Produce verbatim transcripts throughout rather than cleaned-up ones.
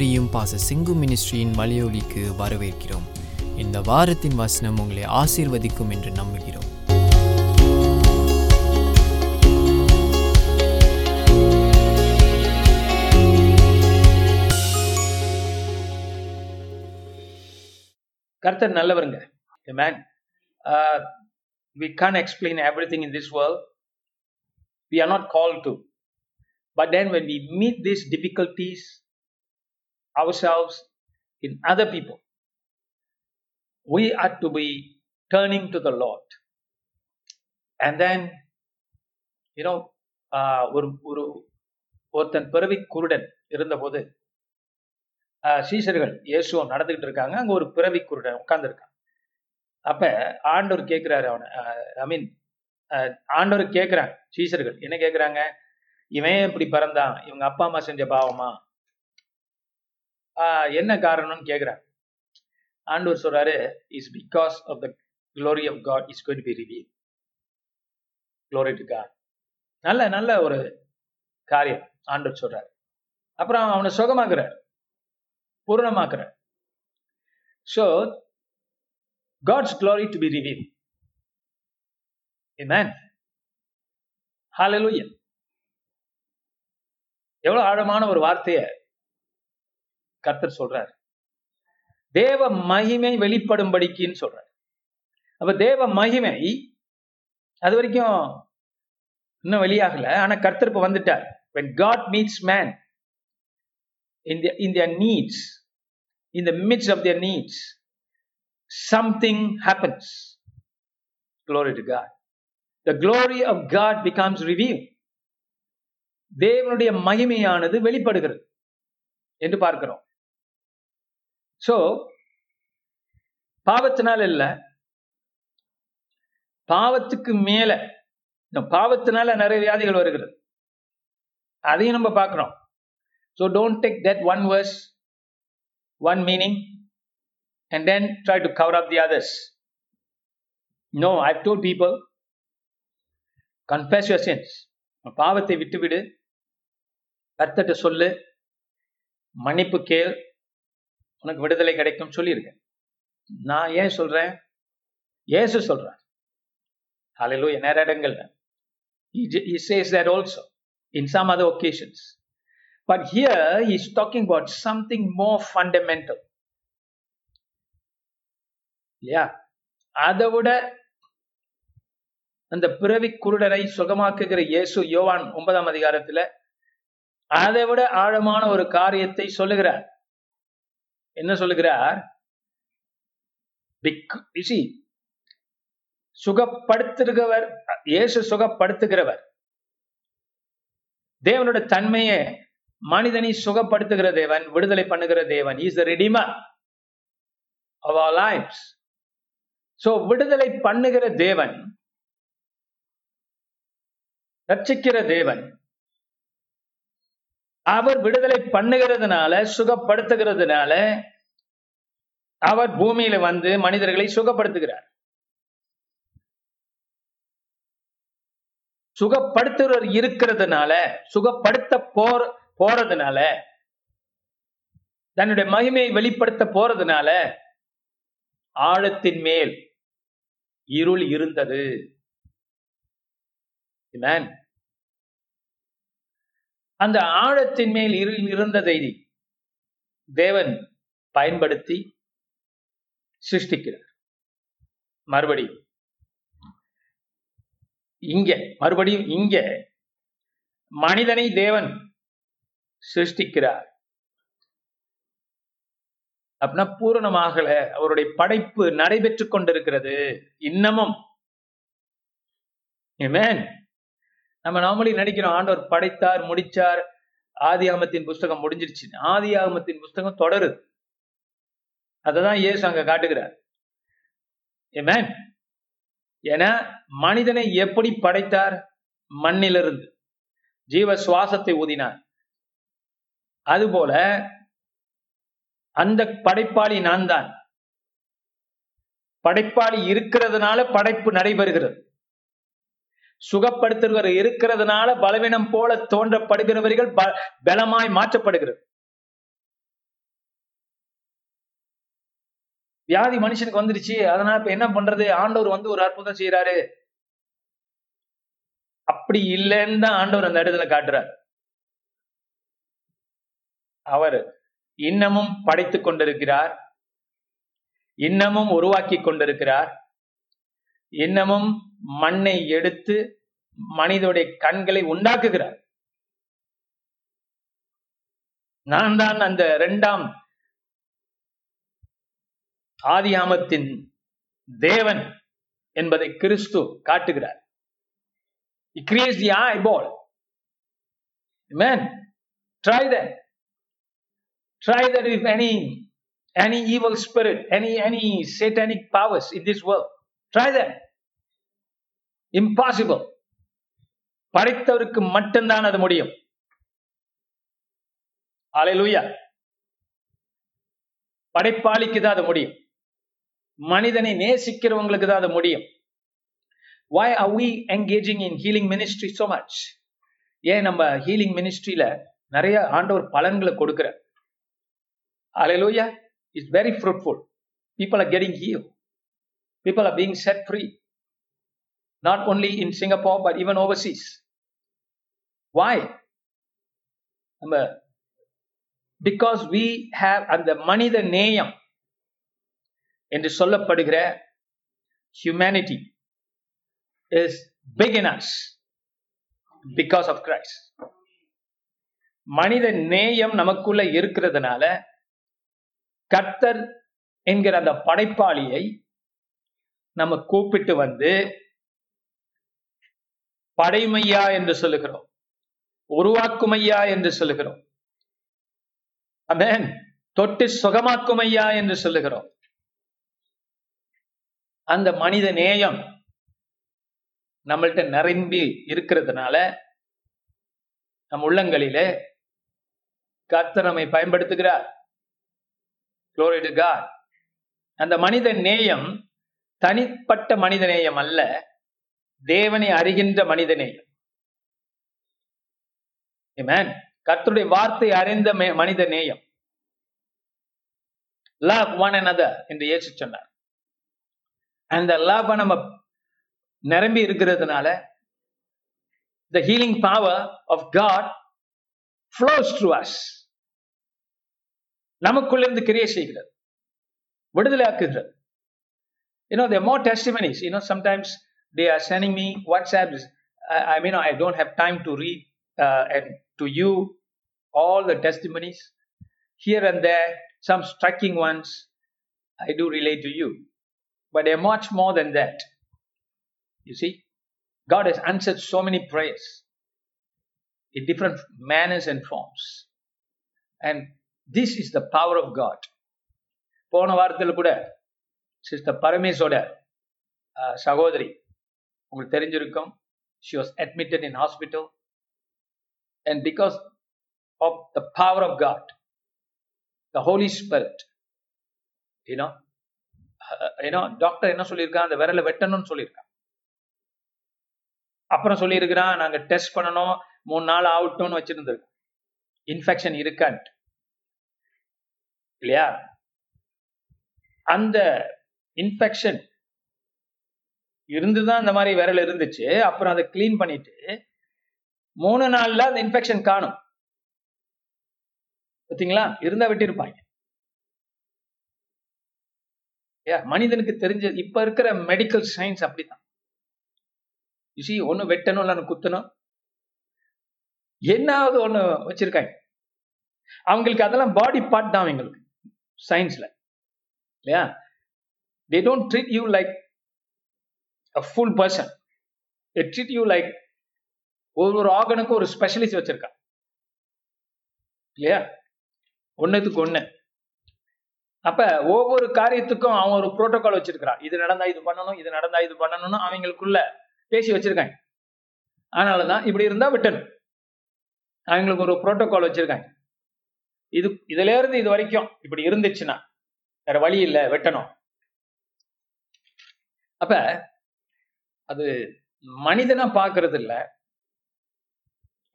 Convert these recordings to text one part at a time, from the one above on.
அனைவரையும் பாச சிங்கு மினிஸ்ட்ரியின் மலையொலிக்கு வரவேற்கிறோம். இந்த வாரத்தின் வசனம் உங்களை ஆசீர்வதிக்கும் என்று நம்புகிறோம். கர்த்தர் நல்லவருங்க. Amen. Uh, we can't explain everything in this world. We are not called to. But then when we meet these difficulties, ourselves, in other people, we are to be turning to the Lord. And then, you know, ஒருத்தன் பிறவி குருடன் இருந்தபோது சீஷர்கள் இயேசுவை நடந்துகிட்டு இருக்காங்க. அங்கே ஒரு பிறவி குருடன் உட்கார்ந்துருக்காங்க. அப்ப ஆண்டவர் கேட்கிறாரு அவனை, ஐ மீன் ஆண்டவர் கேட்கிறாங்க சீஷர்கள் என்ன கேட்கிறாங்க, இவன் இப்படி பிறந்தான், இவங்க அப்பா அம்மா செஞ்ச பாவமா, ஆஹ் என்ன காரணம்னு கேட்கிறாங்க. ஆண்டவர் சொல்றாரு, is because of the glory of God is going to be revealed. Glory to God. நல்ல நல்ல ஒரு காரியம் ஆண்டவர் சொல்றாரு. அப்புறம் அவனை சுகமாக்குறாரு, பூர்ணமாக்குறாரு. So God's glory to be revealed. Amen. Hallelujah. எவ்வளவு ஆழமான ஒரு வார்த்தையை கர்த்தர் சொல்றார். தேவ மகிமை வெளிப்படும்படிக்குன்னு சொல்றார். அப்ப தேவ மகிமை அது வரைக்கும் இன்னும் வெளியாகல, ஆனா கர்த்தர் இப்ப வந்துட்டார். When God meets man in the in their needs, in the midst of their needs, something happens. Glory to God. The glory of God becomes revealed. தேவனுடைய மகிமையானது வெளிப்படுகிறது என்று பார்க்கிறோம். சோ பாவத்தினால் இல்ல, பாவத்துக்கு மேல பாவத்தினால நிறைய வியாதிகள் வருகிறது, அதையும் நம்ம பார்க்கிறோம். So don't take that one verse, one meaning, and then try to cover up the others. No, I've told people, confess your sins. பாவத்தை விட்டுவிடு, கர்த்தட்ட சொல்லு, மன்னிப்பு கேள், உனக்கு விடுதலை கிடைக்கும் சொல்லியிருக்கேன். நான் ஏன் சொல்றேன், இயேசு சொல்றேன். ஹல்லேலூயா. நேர இடங்கள்ல he says that also in some other occasions. But here he is talking about something more fundamental. இல்லையா? அதை விட அந்த பிறவி குருடரை சுகமாக்குகிற இயேசு யோவான் ஒன்பதாம் அதிகாரத்துல அதை விட ஆழமான ஒரு காரியத்தை சொல்லுகிறார். என்ன சொல்லுகிறார்? சுகப்படுத்துகிறவர் இயேசு, சுகப்படுத்துகிறவர். தேவனோட தன்மையே மனிதனை சுகப்படுத்துகிற தேவன், விடுதலை பண்ணுகிற தேவன். Is the redeemer of our lives. So விடுதலை பண்ணுகிற தேவன், ரட்சிக்கிற தேவன், அவர் விடுதலை பண்ணுகிறதுனால, சுகப்படுத்துகிறதுனால அவர் பூமியில வந்து மனிதர்களை சுகப்படுத்துகிறார். சுகப்படுத்துகிறவர் இருக்கிறதுனால, சுகப்படுத்த போற போறதுனால, தன்னுடைய மகிமையை வெளிப்படுத்த போறதுனால ஆழத்தின் மேல் இருள் இருந்தது. அந்த ஆழத்தின் மேல் இருள் இருந்ததை தேவன் பயன்படுத்தி சிருஷ்டிக்கிறார். மறுபடியும் இங்க மறுபடியும் இங்க மனிதனை தேவன் சிருஷ்டிக்கிறார். அப்படின்னா பூரணமாகல, அவருடைய படைப்பு நடைபெற்று கொண்டிருக்கிறது இன்னமும். நம்ம நார்மலி நடிக்கிறோம், ஆண்டவர் படைத்தார், முடிச்சார், ஆதியாகமத்தின் புஸ்தகம் முடிஞ்சிருச்சு. ஆதியாகமத்தின் புஸ்தகம் தொடருது. அததான் இயேசு அங்க காட்டுகிறார். ஆமென். ஏன்னா மனிதனை எப்படி படைத்தார்? மண்ணிலிருந்து ஜீவ சுவாசத்தை ஊதினார். அதுபோல அந்த படைப்பாளி நான் தான். படைப்பாளி இருக்கிறதுனால படைப்பு நடைபெறுகிறது. சுகப்படுத்துகிறவர் இருக்கிறதுனால பலவீனம் போல தோன்றப்படுகிறவர்கள் பலமாய் மாற்றப்படுகிறது. வியாதி மனுஷனுக்கு வந்துருச்சு, அதனால இப்ப என்ன பண்றது, ஆண்டவர் வந்து ஒரு அற்புதம் செய்யறாரு அப்படி இல்லைன்னு தான் ஆண்டவர் அந்த இடத்துல காட்டுறார். அவர் இன்னமும் படைத்து கொண்டிருக்கிறார், இன்னமும் உருவாக்கி கொண்டிருக்கிறார், இன்னமும் மண்ணை எடுத்து மனிதனுடைய கண்களை உண்டாக்குகிறார். நான் தான் அந்த இரண்டாம் ஆதியாமத்தின் தேவன் என்பதை கிறிஸ்து காட்டுகிறார். He creates the eyeball. Amen. Try that. Try that with any any evil spirit, any any satanic powers in this world. Try that. Impossible. படைத்தவருக்கு மட்டும்தான் அது முடியும். ஹல்லேலூயா. படைப்பாளிக்கு தான் அது முடியும். மனிதனை நேசிக்கிறவங்களுக்கு தான் அது முடியும். Why are we engaging in healing ministry so much? ஏன் நம்ம ஹீலிங் மினிஸ்ட்ரியில நிறைய ஆண்டவர் பலன்களை கொடுக்கிற. ஹல்லேலூயா. It's very fruitful. People are getting healed. People are being set free. Not only in Singapore but even overseas. Why? நம்ம because we have அந்த மனித நேயம் என்று சொல்லப்படுகிற humanity is big in us because of Christ. மனித நேயம் நமக்குள்ள இருக்கிறதுனால கர்த்தர் என்கிற அந்த படைப்பாளியை நம்ம கூப்பிட்டு வந்து படைமையா என்று சொல்லுகிறோம், உருவாக்குமையா என்று சொல்லுகிறோம், அமேன், தொட்டு சுகமாக்குமையா என்று சொல்லுகிறோம். அந்த மனித நேயம் நம்மள்கிட்ட நிரம்பி இருக்கிறதுனால நம் உள்ளங்களிலே கர்த்தர் நம்மை பயன்படுத்துகிறார். Glory to God. அந்த மனித நேயம் தனிப்பட்ட மனித நேயம் அல்ல, தேவனை அறிகின்ற மனித நேயம். Amen. கர்த்தருடைய வார்த்தை அறிந்த மனித நேயம். Love one another என்று இயேசு சொன்னார். அந்த லவ் நம்ம நிரம்பி இருக்கிறதுனால the healing power of God flows through us. நமக்குள்ள இருந்து கிரியை செய்கிறது, விடுதலை ஆக்குகிறது. You know, there are more testimonies. You know, sometimes they are sending me WhatsApps. I, I mean, I don't have time to read uh, and to you all the testimonies. Here and there, some striking ones I do relate to you. But they are much more than that. You see, God has answered so many prayers in different manners and forms. And this is the power of God. போன வாரத்தில் கூட sister பரமேசோட சகோதரி உங்களுக்கு தெரிஞ்சிருக்கும். She was admitted in hospital. And because of the power of God, the Holy Spirit, you know, ஏன்னா doctor என்ன சொல்லியிருக்கான், அந்த விரலை வெட்டணும்னு சொல்லியிருக்கான். அப்புறம் சொல்லியிருக்கிறான் நாங்க டெஸ்ட் பண்ணணும், மூணு நாள் ஆகட்டும்னு வச்சிருந்திருக்கோம், இன்ஃபெக்ஷன் இருக்கான் இல்லையா. அந்த இன்ஃபெக்ஷன் இருந்துதான் இந்த மாதிரி விரல் இருந்துச்சு. அப்புறம் அதை கிளீன் பண்ணிட்டு மூணு நாள்ல அந்த இன்ஃபெக்ஷன் காணும். பார்த்தீங்களா, இருந்தா விட்டிருப்பாங்க. மனிதனுக்கு தெரிஞ்ச இப்ப இருக்கிற மெடிக்கல் சயின்ஸ் அப்படிதான். ஒண்ணு வெட்டணும், இல்ல குத்தணும், என்னாவது ஒண்ணு வச்சிருக்காங்க. அவங்களுக்கு அதெல்லாம் பாடி பார்ட் தான் அவங்களுக்கு சயின்ஸ்ல இல்லையா. They don't treat you like a full person. They treat you like ஒவ்வொரு ஆர்கனுக்கும் ஒரு ஸ்பெஷலிஸ்ட் வச்சிருக்காங்க இல்லையா, ஒன்னுக்கு ஒண்ணு. அப்ப ஒவ்வொரு காரியத்துக்கும் அவன் ஒரு புரோட்டோகால் வச்சிருக்கிறான். இது நடந்தா இது பண்ணணும், இது நடந்தா இது பண்ணணும்னு அவங்களுக்குள்ள பேசி வச்சிருக்காங்க. ஆனாலதான் இப்படி இருந்தா விட்டணும். அவங்களுக்கு ஒரு புரோட்டோகால் வச்சிருக்காங்க. இது இதுல இருந்து இது வரைக்கும் இப்படி இருந்துச்சுன்னா வேற வழி இல்லை, வெட்டணும். அப்ப அது மனிதனா பாக்குறது இல்ல,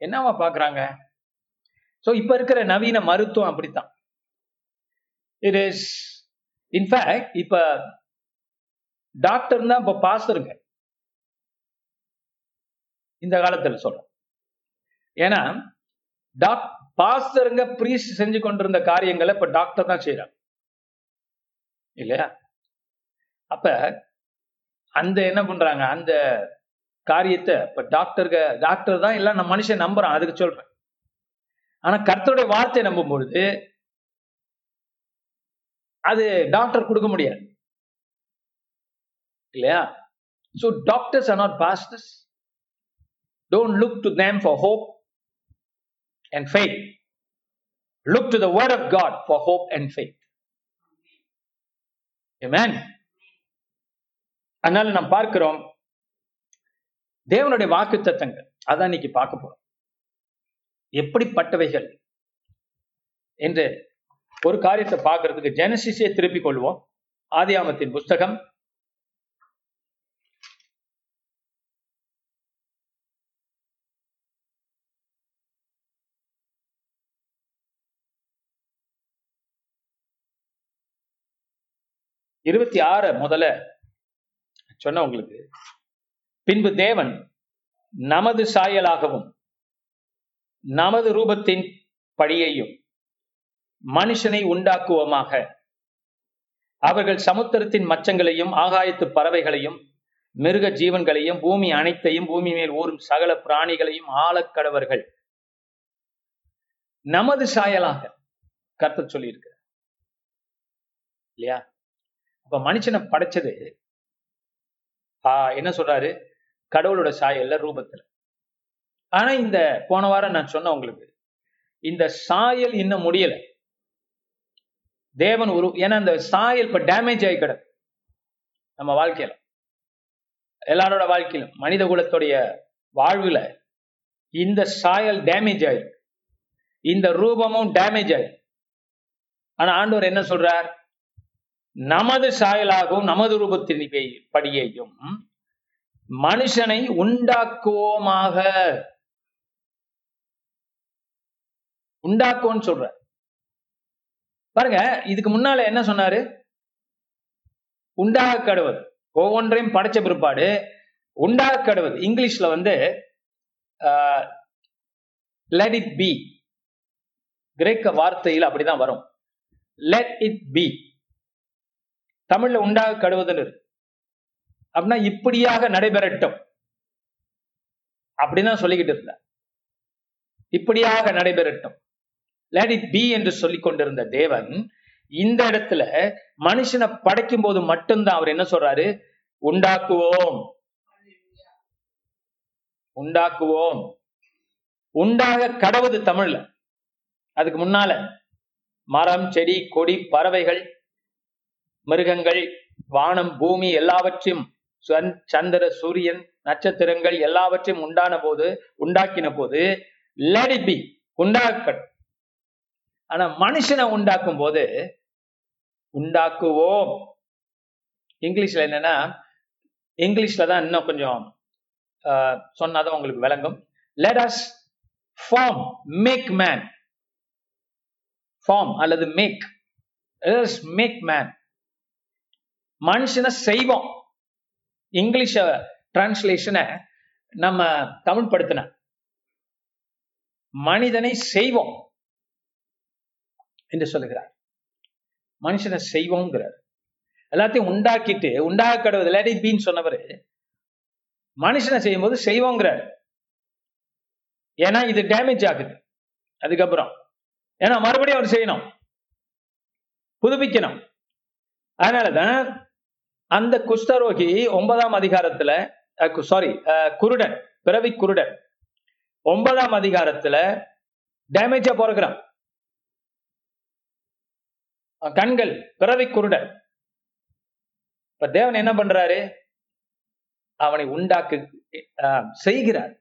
என்னவா பாக்குறாங்க. சோ இப்ப இருக்கிற நவீன மருத்துவம் அப்படித்தான். It is இன்ஃபேக்ட் இப்ப டாக்டர் தான் இப்ப பாஸ்டருங்க இந்த காலத்துல சொல்றேன். ஏன்னா பாஸ்டருங்க பிரீஸ்ட் செஞ்சு கொண்டிருந்த காரியங்களை இப்ப டாக்டர் தான் செய்யறாங்க இல்லையா? அப்ப அந்த என்ன பண்றாங்க, அந்த காரியத்தை இப்ப டாக்டருக்கு டாக்டர் தான் எல்லாம் நம்ம மனுஷன் நம்புறான், அதுக்கு சொல்றேன். ஆனா கர்த்தருடைய வார்த்தையை நம்பும் பொழுது அது டாக்டர் கொடுக்க முடியாது இல்லையா? So doctors are not pastors. Don't look to them for hope and faith. Look to the word of God for hope and faith. Amen. அதனால நாம் பார்க்கிறோம் தேவனுடைய வாக்குத்தத்தங்கள், அதான் இன்னைக்கு பார்க்க போறோம், எப்படிப்பட்டவைகள் என்று ஒரு காரியத்தை பார்க்கறதுக்கு ஜெனசிஸே திருப்பிக் கொள்வோம். ஆதியாகமத்தின் புஸ்தகம் இருபத்தி ஆறு முதல்ல சொன்ன உங்களுக்கு, பின்பு தேவன் நமது சாயலாகவும் நமது ரூபத்தின் படியையும் மனுஷனை உண்டாக்குவோமாக, அவர்கள் சமுத்திரத்தின் மச்சங்களையும் ஆகாயத்து பறவைகளையும் மிருக ஜீவன்களையும் பூமி அனைத்தையும் பூமி மேல் ஊறும் சகல பிராணிகளையும் ஆளக்கடவர்கள். நமது சாயலாக கர்த்தர் சொல்லியிருக்க இல்லையா? அப்ப மனுஷனை படைச்சது ஆஹ் என்ன சொல்றாரு, கடவுளோட சாயல்ல ரூபத்துல. ஆனா இந்த போன வாரம் நான் சொன்ன உங்களுக்கு இந்த சாயல் இன்னும் முடியலை தேவன் உரு. ஏன்னா இந்த சாயல் இப்ப டேமேஜ் ஆகி கிடக்கு நம்ம வாழ்க்கையில, எல்லாரோட வாழ்க்கையிலும், மனித குலத்துடைய வாழ்வுல இந்த சாயல் டேமேஜ் ஆயிருக்கு, இந்த ரூபமும் டேமேஜ் ஆயிருக்கு. ஆனா ஆண்டவர் என்ன சொல்றார், நமது சாயலாகவும் நமது ரூபத்தின் படியையும் மனுஷனை உண்டாக்குவோமாக. உண்டாக்குவோன்னு சொல்ற பாருங்க. இதுக்கு முன்னால என்ன சொன்னாரு, உண்டாக கடவுள் ஒவ்வொன்றையும் படைச்ச பிற்பாடு உண்டாக கடவுள். இங்கிலீஷ்ல வந்து லெட் இட் பி, கிரேக்க வார்த்தையில் அப்படிதான் வரும், லெட் இட் பி. தமிழ்ல உண்டாக கடவுதுன்னு இருக்கு அப்படின்னா இப்படியாக நடைபெறட்டும் அப்படிதான் சொல்லிக்கிட்டு இருந்தார். இப்படியாக நடைபெறட்டும், லெட் இட் பி என்று சொல்லிக் கொண்டிருந்த தேவன் இந்த இடத்துல மனுஷனை படைக்கும் போது மட்டும்தான் அவர் என்ன சொல்றாரு, உண்டாக்குவோம் உண்டாக்குவோம் உண்டாக கடவுது தமிழ்ல. அதுக்கு முன்னால மரம் செடி கொடி பறவைகள் மிருகங்கள் வானம் பூமி எல்லாவற்றையும் சந்திர சூரியன் நட்சத்திரங்கள் எல்லாவற்றையும் உண்டான போது உண்டாக்கின போது லெட் இட் பி உண்டாக்க. ஆனா மனுஷனை உண்டாக்கும் போது உண்டாக்குவோம். இங்கிலீஷ்ல என்னன்னா, இங்கிலீஷ்ல தான் இன்னும் கொஞ்சம் சொன்னாதான் உங்களுக்கு விளங்கும். Let us form make man, form அல்லது மேக், மேக் மேன், மனுஷனை செய்வோம். இங்கிலீஷ டிரான்ஸ்லேஷனை நம்ம தமிழ் படுத்தின மனிதனை செய்வோம் என்று சொல்லுகிறார். மனுஷனை செய்வோங்கிறார். எல்லாத்தையும் உண்டாக்கிட்டு உண்டாக கடவுள் எல்லாத்தையும் பின்னு சொன்னவர் மனுஷனை செய்யும் போது செய்வோங்கிறார். ஏன்னா இது டேமேஜ் ஆகுது. அதுக்கப்புறம் ஏன்னா மறுபடியும் அவர் செய்யணும், புதுப்பிக்கணும். அதனாலதான் அந்த குஷ்டரோகி ஒன்பதாம் அதிகாரத்துல சாரி குருடன், பிறவி குருடன் ஒன்பதாம் அதிகாரத்துல டேமேஜா போறான். கண்கள் பிறவி குருடன். இப்ப தேவன் என்ன பண்றாரு, அவனை உண்டாக்கு செய்கிறார்.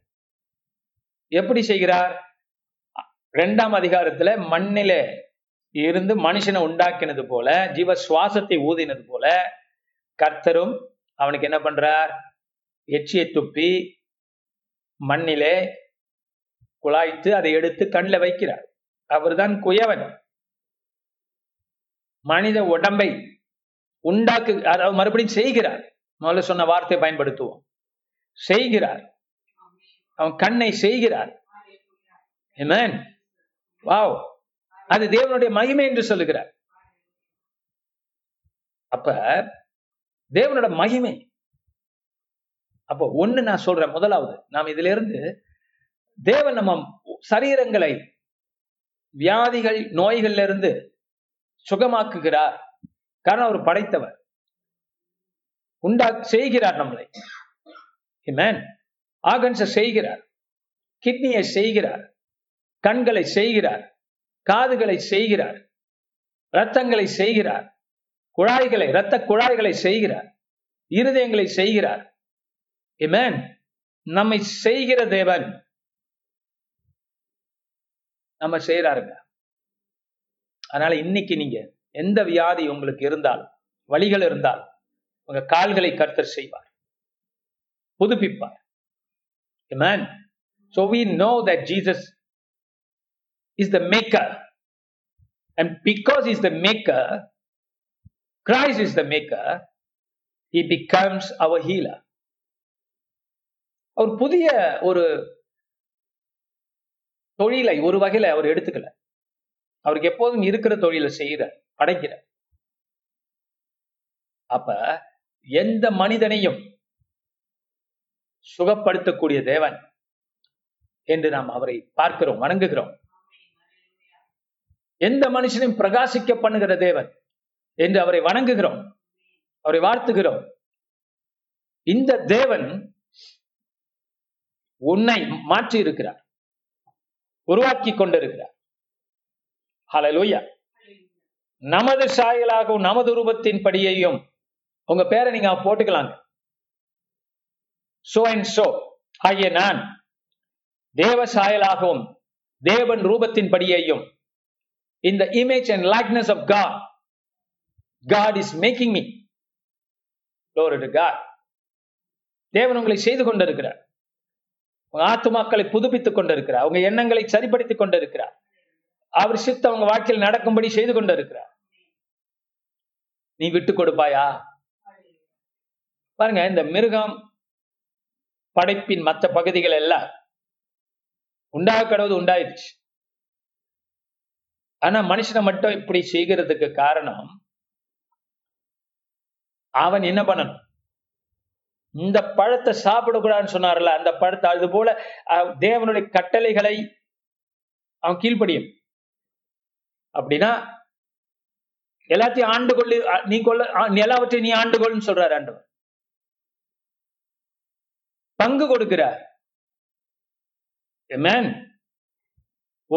எப்படி செய்கிறார், இரண்டாம் அதிகாரத்துல மண்ணிலே இருந்து மனுஷனை உண்டாக்கினது போல ஜீவ சுவாசத்தை ஊதினது போல கர்த்தரும் அவனுக்கு என்ன பண்றார், எச்சியை துப்பி மண்ணிலே குழாய்த்து அதை எடுத்து கண்ணில் வைக்கிறார். அவர்தான் குயவன். மனித உடம்பை உண்டாக்கு மறுபடியும் செய்கிறார். முதல்ல சொன்ன வார்த்தை பயன்படுத்துவோம், செய்கிறார். அவன் கண்ணை செய்கிறார். ஆமென். வாவ், அது தேவனுடைய மகிமை என்று சொல்லுகிறார். அப்ப தேவனோட மகிமை. அப்ப ஒண்ணு நான் சொல்றேன், முதலாவது நாம் இதுல இருந்து தேவன் நம்ம சரீரங்களை வியாதிகள் நோய்கள்ல இருந்து சுகமாக்குகிறார். காரணம் அவர் படைத்தவர், உண்டா செய்கிறார் நம்மளை. ஆமென். ஆர்கன்ஸை செய்கிறார், கிட்னியை செய்கிறார், கண்களை செய்கிறார், காதுகளை செய்கிறார், இரத்தங்களை செய்கிறார், குழாய்களை இரத்த குழாய்களை செய்கிறார், இருதயங்களை செய்கிறார். ஆமென். நம்மை செய்கிற தேவன் நம்ம செய்யறாருங்க. அதனால இன்னைக்கு நீங்க எந்த வியாதி உங்களுக்கு இருந்தால், வலிகள் இருந்தால், உங்க கால்களை கர்த்தர் செய்வார், புதுப்பிப்பார். Amen. So we know that Jesus is the maker. And because he's the maker, Christ is the maker, he becomes our healer. அவர் புதிய ஒரு தொழிலை ஒரு வகையில அவர் எடுத்துக்கல. அவருக்கு எப்போதும் இருக்கிற தொழிலை செய்யற படைக்கிற. அப்ப எந்த மனிதனையும் சுகப்படுத்தக்கூடிய தேவன் என்று நாம் அவரை பார்க்கிறோம், வணங்குகிறோம். எந்த மனுஷனையும் பிரகாசிக்க பண்ணுகிற தேவன் என்று அவரை வணங்குகிறோம், அவரை வாழ்த்துகிறோம். இந்த தேவன் உன்னை மாற்றி இருக்கிறார், உருவாக்கி கொண்டிருக்கிறார். ஹல்லேலூயா. நமது சாயலாகவும் நமது ரூபத்தின் படியையும், உங்க பேரை நீங்க போட்டுக்கலாங்க, so and so ஆகிய நான் தேவ சாயலாகவும் தேவன் ரூபத்தின் படியையும், in the image and likeness of God, God is making me. Glory to God. தேவன் உங்களை செய்து கொண்டிருக்கிறார், உங்க ஆத்துமாக்களை புதுப்பித்துக் கொண்டிருக்கிறார், உங்க எண்ணங்களை சரிப்படுத்திக் கொண்டிருக்கிறார், அவர் சித்தம் உங்க வாழ்க்கையில் நடக்கும்படி செய்து கொண்டிருக்கிறார். நீ விட்டு கொடுப்பாயா? பாருங்க, இந்த மிருகம் படைப்பின் மற்ற பகுதிகள் எல்லாம் உண்டாக கடவுள் உண்டாயிடுச்சு. ஆனா மனுஷனை மட்டும் இப்படி செய்கிறதுக்கு காரணம், அவன் என்ன பண்ணணும்? இந்த பழத்தை சாப்பிடக்கூடாதுன்னு சொன்னார்ல, அந்த பழத்தை. அது போல தேவனுடைய கட்டளைகளை அவன் கீழ்ப்படியும். அப்படின்னா எல்லாத்தையும் ஆண்டு கொள்ளு, நீ கொள்ள எல்லாவற்றையும் நீ ஆண்டு கொள்ளுன்னு சொல்றாரு ஆண்டவர். பங்கு கொடுக்கிறார். ஆமென்.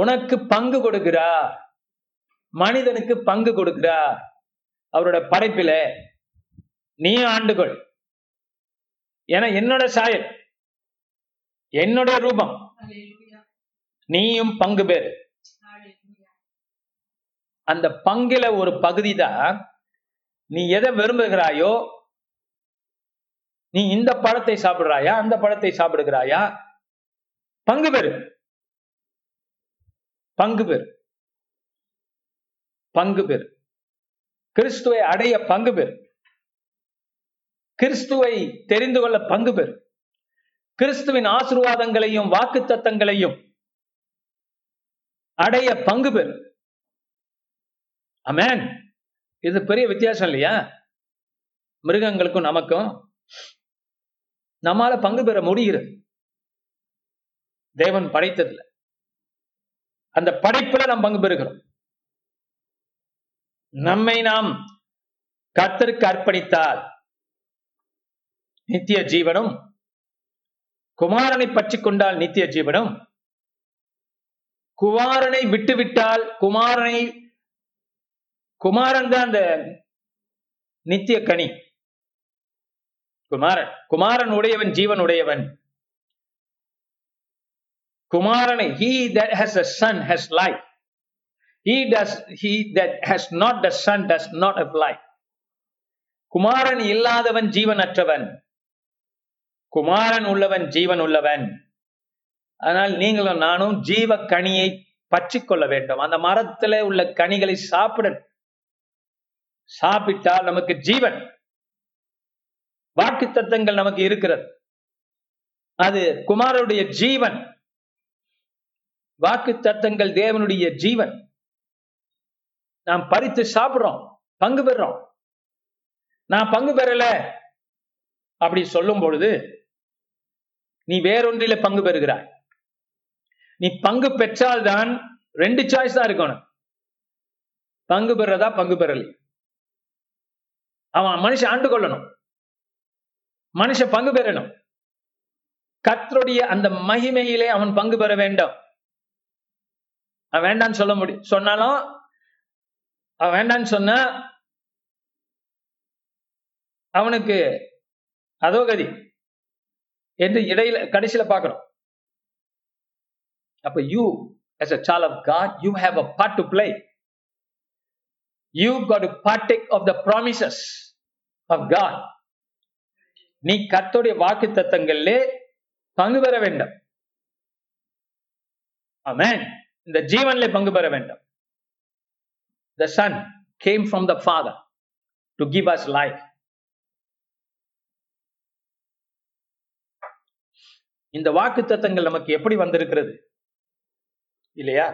உனக்கு பங்கு கொடுக்கிறார், மனிதனுக்கு பங்கு கொடுக்கிறார் அவரோட படைப்பில. நீ ஆண்டுகொள், ஏன்னா என்னோட சாயல், என்னோட ரூபம், நீயும் பங்கு பெறு. அந்த பங்குல ஒரு பகுதி தான். நீ எதை விரும்புகிறாயோ, நீ இந்த பழத்தை சாப்பிடுறாயா, அந்த பழத்தை சாப்பிடுகிறாயா, பங்கு பெறு, பங்கு பெறு, பங்கு பெறு, கிறிஸ்துவை அடைய பங்கு பெறு, கிறிஸ்துவை தெரிந்து கொள்ள பங்கு பெறு, கிறிஸ்துவின் ஆசீர்வாதங்களையும் வாக்குத்தத்தங்களையும் அடைய பங்கு பெறு. ஆமென். இது பெரிய வித்தியாசம் இல்லையா? மிருகங்களுக்கும் நமக்கும் நம்மால பங்கு பெற முடிகிறது, தேவன் படைத்ததுல. அந்த படைப்புல நாம் பங்கு பெறுகிறோம். நம்மை நாம் கர்த்தருக்கு அர்ப்பணித்தால் நித்திய ஜீவனும், குமாரனை பற்றி கொண்டால் நித்திய ஜீவனும், குமாரனை விட்டுவிட்டால் குமாரனை குமாரன் தான் அந்த நித்திய கனி. குமாரன் குமாரன் உடையவன் ஜீவன் உடையவன். குமாரனை, he that has a son has life, he does he that has not the son does not have life. குமாரன் இல்லாதவன் ஜீவன் அற்றவன், குமாரன் உள்ளவன் ஜீவன் உள்ளவன். ஆனால் நீங்களும் நானும் ஜீவ கனியை பற்றிக்கொள்ள வேண்டும். அந்த மரத்துல உள்ள கனிகளை சாப்பிட சாப்பிட்டால் நமக்கு ஜீவன், வாக்கு தத்தங்கள் நமக்கு இருக்கிறது. அது குமாரனுடைய ஜீவன், வாக்கு தத்தங்கள் தேவனுடைய ஜீவன். நாம் பறித்து சாப்பிடுறோம், பங்கு பெறுறோம். நான் பங்கு பெறல அப்படி சொல்லும் பொழுது நீ வேறொன்றில பங்கு பெறுகிறாய். நீ பங்கு பெற்றால்தான், ரெண்டு சாய்ஸ் தான் இருக்கணும், பங்கு பெறதா பங்கு பெறல. அவன் மனுஷன் ஆண்டு கொள்ளணும், மனுஷன் பங்கு பெறணும், கர்த்தருடைய அந்த மகிமையிலே அவன் பங்கு பெற வேண்டும். அவன் வேண்டான்னு சொல்ல முடியும், சொன்னாலும் அவன் வேண்டான்னு சொன்ன அவனுக்கு அதோ கதி என்று இடையில கடைசியில பார்க்கணும். அப்ப you as a child of God, you have a part to play. You got to partake of the promises of God. நீ கர்த்தருடைய வாக்குத்தத்தங்களிலே பங்கு பெற வேண்டும். ஆமென். இந்த ஜீவனிலே பங்கு பெற வேண்டும். The Son came from the Father to give us life. இந்த வாக்குத்தத்தங்கள் நமக்கு எப்படி வந்திருக்கிறது இல்லையா?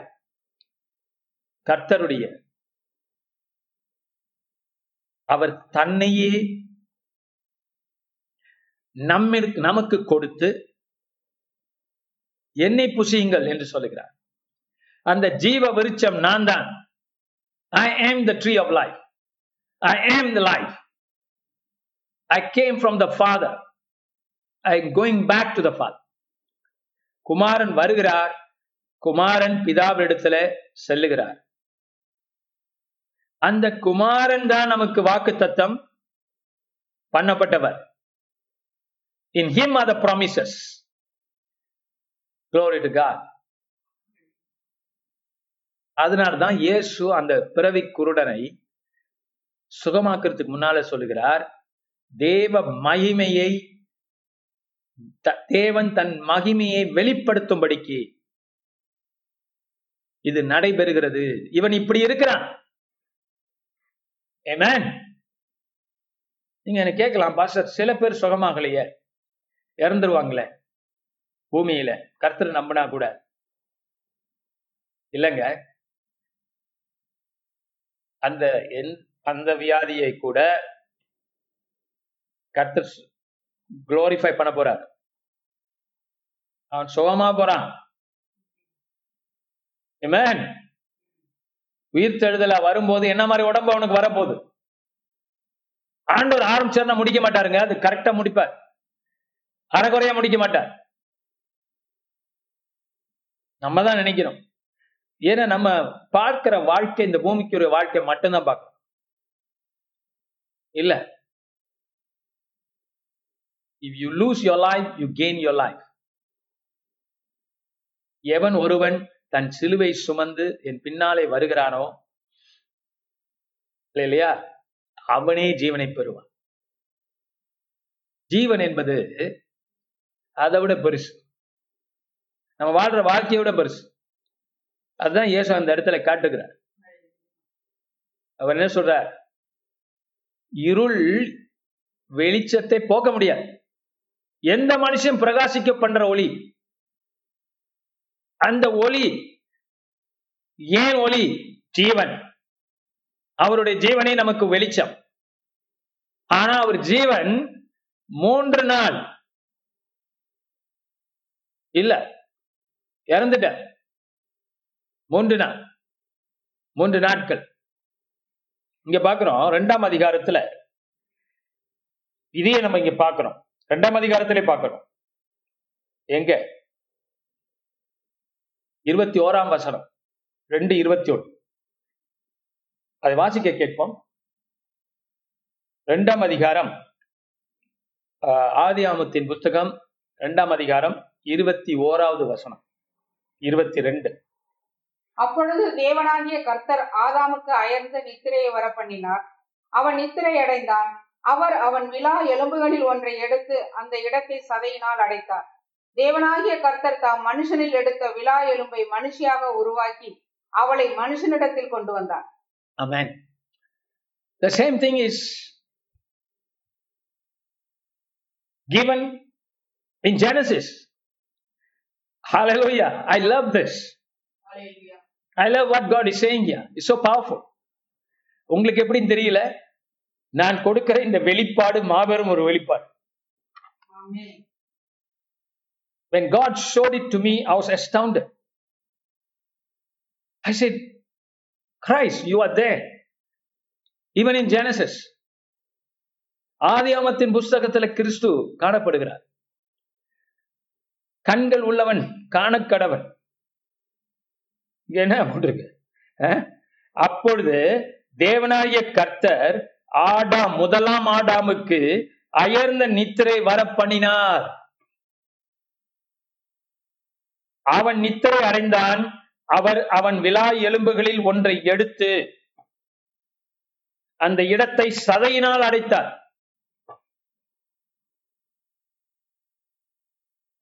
கர்த்தருடைய, அவர் தன்னையே நம்மிற்கு நமக்கு கொடுத்து என்னை புசியுங்கள் என்று சொல்லுகிறார். அந்த ஜீவ விருட்சம் நான் தான். I am the tree of life. I am the life. I came from the Father. I am going back to the Father. குமாரன் வருகிறார், குமாரன் பிதாவிடத்துல செல்லுகிறார். அந்த குமாரன் தான் நமக்கு வாக்குத்தத்தம் பண்ணப்பட்டவர். In him are the promises. Glory to God. அதனால தான் இயேசு அந்த பிறவி குருடனை சுகமாக்குறதுக்கு முன்னால சொல்லுகிறார், தேவ மகிமையை, தேவன் தன் மகிமையை வெளிப்படுத்தும்படிக்கு இது நடைபெறுகிறது. இவன் இப்படி இருக்கிறான். ஆமென். நீங்க என்ன கேட்கலாம், பாஸ்டர் சில பேர் சுகமாகலையே, இறந்துருவாங்களே பூமியில கர்த்தர் நம்பினா கூட. இல்லைங்க, அந்த அந்த வியாதியை கூட கர்த்தர் குளோரிஃபை பண்ண போறார். அவன் சுகமா போறான். ஆமென். உயிர் தெழுதலா வரும்போது என்ன மாதிரி உடம்பு அவனுக்கு வரப்போகுது? ஆண்டவர் ஆரம்பிச்சார்னா முடிக்க மாட்டாருங்க, அது கரெக்டா முடிப்பார், அறகுறையா முடிக்க மாட்டார். நம்ம தான் நினைக்கிறோம், ஏன்னா நம்ம பார்க்கிற வாழ்க்கை, இந்த பூமிக்கு ஒரு வாழ்க்கை மட்டும்தான் பார்க்கணும். இல்ல, if you lose your life you gain your life. எவன் ஒருவன் தன் சிலுவை சுமந்து என் பின்னாலே வருகிறானோ இல்லையா, அவனே ஜீவனை பெறுவான். ஜீவன் என்பது அதை விட பெருசு, நம்ம வாழ்ற வாழ்க்கையை விட பெருசு. அதுதான் இயேசு அந்த இடத்துல காட்டுகிறார். அவர் என்ன சொல்றார்? இருள் வெளிச்சத்தை போக்க முடியாது. எந்த மனுஷன் பிரகாசிக்க பண்ற ஒளி, அந்த ஒளி ஏன் ஒளி? ஜீவன். அவருடைய ஜீவனே நமக்கு வெளிச்சம். ஆனா அவர் ஜீவன் மூன்று நாள் இல்ல இறந்துட்ட, மூன்று நாள் மூன்று நாட்கள். இங்க பாக்குறோம் இரண்டாம் அதிகாரத்துல, இதையே நம்ம இங்க பாக்குறோம், இரண்டாம் அதிகாரத்திலே பாக்குறோம். எங்க? இருபத்தி ஓராம் வசனம், ரெண்டு இருபத்தி ஒன்று. அதை வாசிக்க கேட்போம். இரண்டாம் அதிகாரம், ஆதியாகமத்தின் புத்தகம் இரண்டாம் அதிகாரம் இருபத்தி ஓராவது வசனம், இருபத்தி ரெண்டு. அப்பொழுது தேவனாகிய கர்த்தர் ஆதாமுக்கு அயர்ந்த நித்திரையை வர பண்ணினார். அவன் நித்திரை அடைந்தான். அவர் அவன் விலா எலும்புகளில் ஒன்றை எடுத்து அந்த இடத்தை சதையினால் அடைத்தார். தேவனாகிய கர்த்தர் தாம் மனுஷனில் எடுத்த விலா எலும்பை மனுஷியாக உருவாக்கி அவளை மனுஷனிடத்தில் கொண்டு வந்தார். ஆமென். The same thing is given in Genesis. Hallelujah. I love this. Hallelujah. I love what God is saying here. It's so powerful. உங்களுக்கு எப்படின்னு தெரியல, நான் கொடுக்கிற இந்த வெளிப்பாடு மாபெரும் ஒரு வெளிப்பாடு. When God showed it to me, I was astounded. I said, Christ, you are there. Even in Genesis, ஆதியாகமத்தின் புஸ்தகத்தில் கிறிஸ்து காணப்படுகிறார். கண்கள் உள்ளவன் காணக்கடவன், என்ன போட்டிருக்கு? அப்பொழுது தேவனாகிய கர்த்தர் ஆடாம், முதலாம் ஆடாமுக்கு அயர்ந்த நித்திரை வர பண்ணினார். அவன் நித்திரை அடைந்தான். அவர் அவன் விலா எலும்புகளில் ஒன்றை எடுத்து அந்த இடத்தை சதையினால் அடைத்தார்.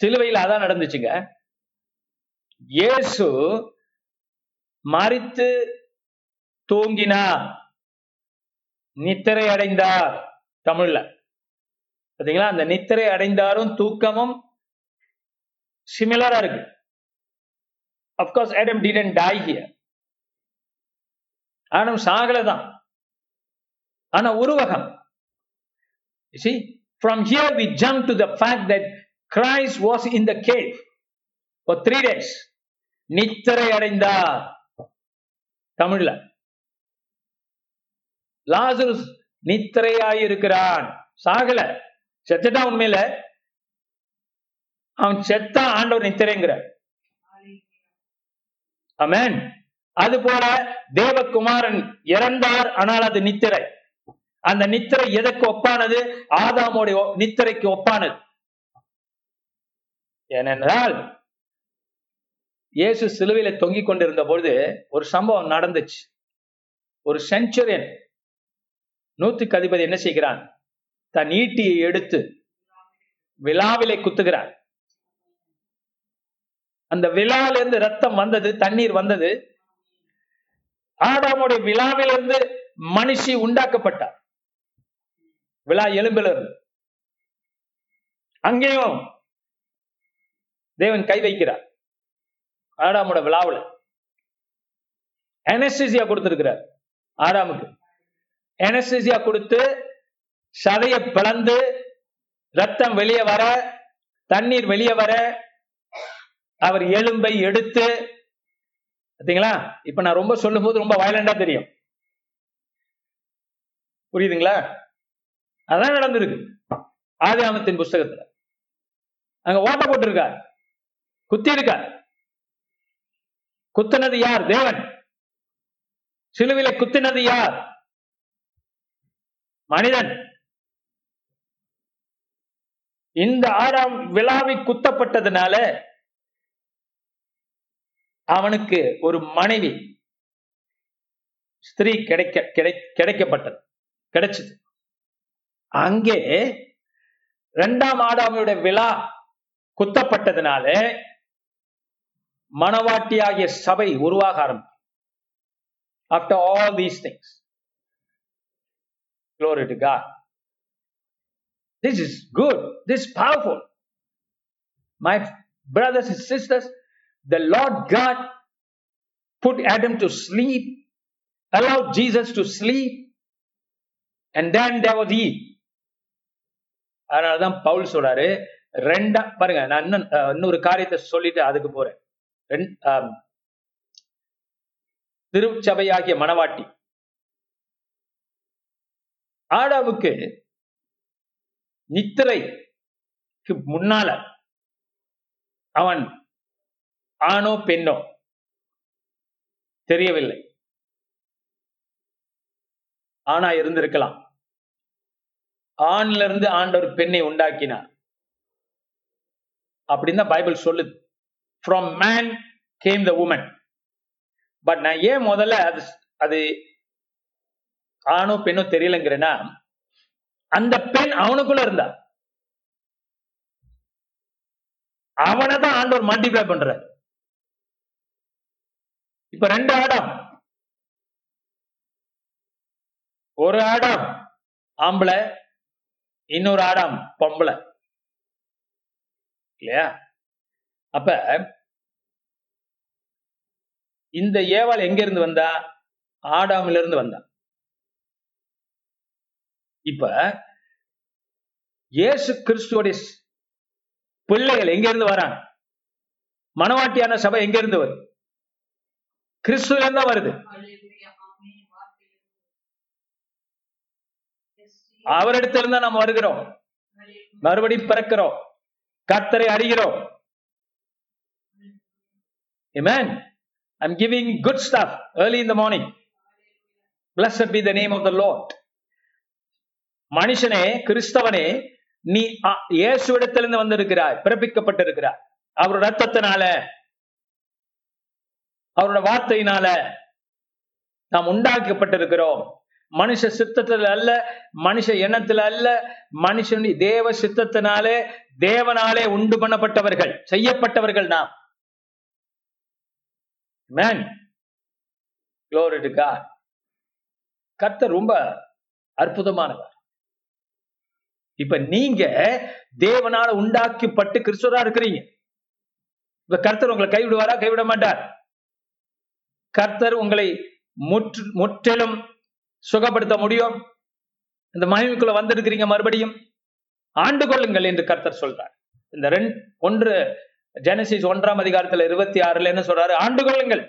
சிலுவையில் அதான் நடந்துச்சுங்க. இயேசு மரித்து தூங்கினார், நித்திரை அடைந்தார். தமிழ்ல பாத்தீங்களா? அந்த நித்திரை அடைந்தாரும் தூக்கமும் சிமிலரா இருக்கு. Of course, Adam didn't die here. Adam சாகலதான், ஆனா உருவகம். You see, from here we jump to the fact that Christ was in the cave for three days. நித்திரை அடைந்தார். தமிழ்ல லாசருஸ் நித்திரையாயிருக்கிறான், சாகல, செத்தா. உண்மையில அவன் செத்தா, ஆண்டவர் நித்திரைங்கிறார். ஆமென். அது போல தேவகுமாரன் இறந்தார், ஆனால் அது நித்திரை. அந்த நித்திரை எதற்கு ஒப்பானது? ஆதாமோட நித்திரைக்கு ஒப்பானது. ஏனென்றால் இயேசு சிலுவையில தொங்கிக் கொண்டிருந்த பொழுது ஒரு சம்பவம் நடந்துச்சு. ஒரு சென்ச்சுரியன், நூத்துக்கு அதிபதி, என்ன செய்கிறான்? தன் ஈட்டியை எடுத்து விலாவிலே குத்துகிறான். அந்த விலாவிலிருந்து ரத்தம் வந்தது, தண்ணீர் வந்தது. ஆடாமுடைய விலாவிலிருந்து மனுஷி உண்டாக்கப்பட்டார். விலா எலும்பிலிருந்து அங்கேயும் தேவன் கை வைக்கிறார். ஆடாமோட விலாவில் அனஸ்தீசியா கொடுத்திருக்கிறார். ஆடாமுக்கு அனஸ்தீசியா கொடுத்து சதைய பிளந்து ரத்தம் வெளியே வர, தண்ணீர் வெளியே வர, அவர் எலும்பை எடுத்து, பார்த்தீங்களா? இப்ப நான் ரொம்ப சொல்லும் போது ரொம்ப வயலண்டா தெரியும், புரியுதுங்களா? அதான் நடந்திருக்கு ஆதியாகமத்தின் புஸ்தகத்துல. அங்க ஓட்ட போட்டிருக்கார், குத்தி இருக்கார். குத்தினது யார்? தேவன். சிலுவில குத்தினது யார்? மனிதன். இந்த ஆறாம் விலாவி குத்தப்பட்டதுனால அவனுக்கு ஒரு மனைவி ஸ்திரீ கிடைக்க கிடைக்கப்பட்டது கிடைச்சது. அங்கே இரண்டாம் ஆடாமுடைய விலா குத்தப்பட்டதுனால மனவாட்டியாகிய சபை உருவாக ஆரம்பிச்சு. After all these things, glory to God. This is good. This is powerful. My brothers and sisters, the Lord God put Adam to sleep, allowed Jesus to sleep, and then there was Eve. அதனால தான் பவுல் சொல்றாரு, ரெண்டா பாருங்க, நான் இன்னும் இன்னொரு காரியத்தை சொல்லிட்டு அதுக்கு போறேன். திருச்சபையாகிய மனவாட்டி ஆடாவுக்கு நித்திரைக்கு முன்னால அவன் ஆணோ பெண்ணோ தெரியவில்லை, ஆனா இருந்திருக்கலாம். ஆண்ல இருந்து ஆண்டவர் பெண்ணை உண்டாக்கினார் அப்படின்னு தான் பைபிள் சொல்லுது. From man came the woman. But நான் ஏன் முதல்ல அது அது ஆணோ பெண்ணோ தெரியலங்கிறேன்னா, அந்த பெண் அவனுக்குள்ள இருந்தா அவனை தான் ஆண்டவர் மல்டிப்ளை பண்ற. இப்ப ரெண்டு ஆடம், ஒரு ஆடம் ஆம்பளை, இன்னொரு ஆடம் பொம்பளை இல்லையா? அப்ப இந்த ஏவாள் எங்க இருந்து வந்தா? ஆடாமில இருந்து வந்தா. இப்ப இயேசு கிறிஸ்துவோட பிள்ளைகள் எங்க இருந்து வராங்க? மனவாட்டியான சபை எங்க இருந்து வருது? கிறிஸ்துல இருந்தா வருது. அவரிடத்துல இருந்தா நாம் வருகிறோம், மறுபடி பிறக்கிறோம், கர்த்தரை அறிகிறோம். Amen. I'm giving good stuff early in the morning. Blessed be the name of the Lord. மனுஷனே, கிறிஸ்தவனே, நீ இயேசுவிடத்திலிருந்து வந்திருக்கிறாய், பிறப்பிக்கப்பட்டிருக்கிறாய். அவரோட ரத்தத்தினால, அவரோட வார்த்தையினால நாம் உண்டாக்கப்பட்டிருக்கிறோம். மனுஷ சித்தத்துல அல்ல, மனுஷ எண்ணத்துல அல்ல, மனுஷனுடைய தேவ சித்தத்தினாலே, தேவனாலே உண்டு பண்ணப்பட்டவர்கள், செய்யப்பட்டவர்கள் நாம். Man, glory to God. கர்த்தர் ரொம்ப அற்புதமானவர். இப்ப நீங்க தேவனால உண்டாக்கப்பட்டு கிறிஸ்துவரா இருக்கிறீங்க. இப்ப கர்த்தர் உங்களை கைவிடுவாரா? கைவிட மாட்டார். கர்த்தர் உங்களை முற்று முற்றிலும் சுகப்படுத்த முடியும். இந்த மகிமைக்குள்ள வந்திருக்கிறீங்க, மறுபடியும் ஆண்டு கொள்ளுங்கள் என்று கர்த்தர் சொல்றார். இந்த ரெண்டு ஒன்று ஜெனசிஸ் ஒன்றாம் அதிகாரத்துல இருபத்தி ஆறுல என்ன சொல்றாரு? ஆண்டு கொள்ளுங்கள்,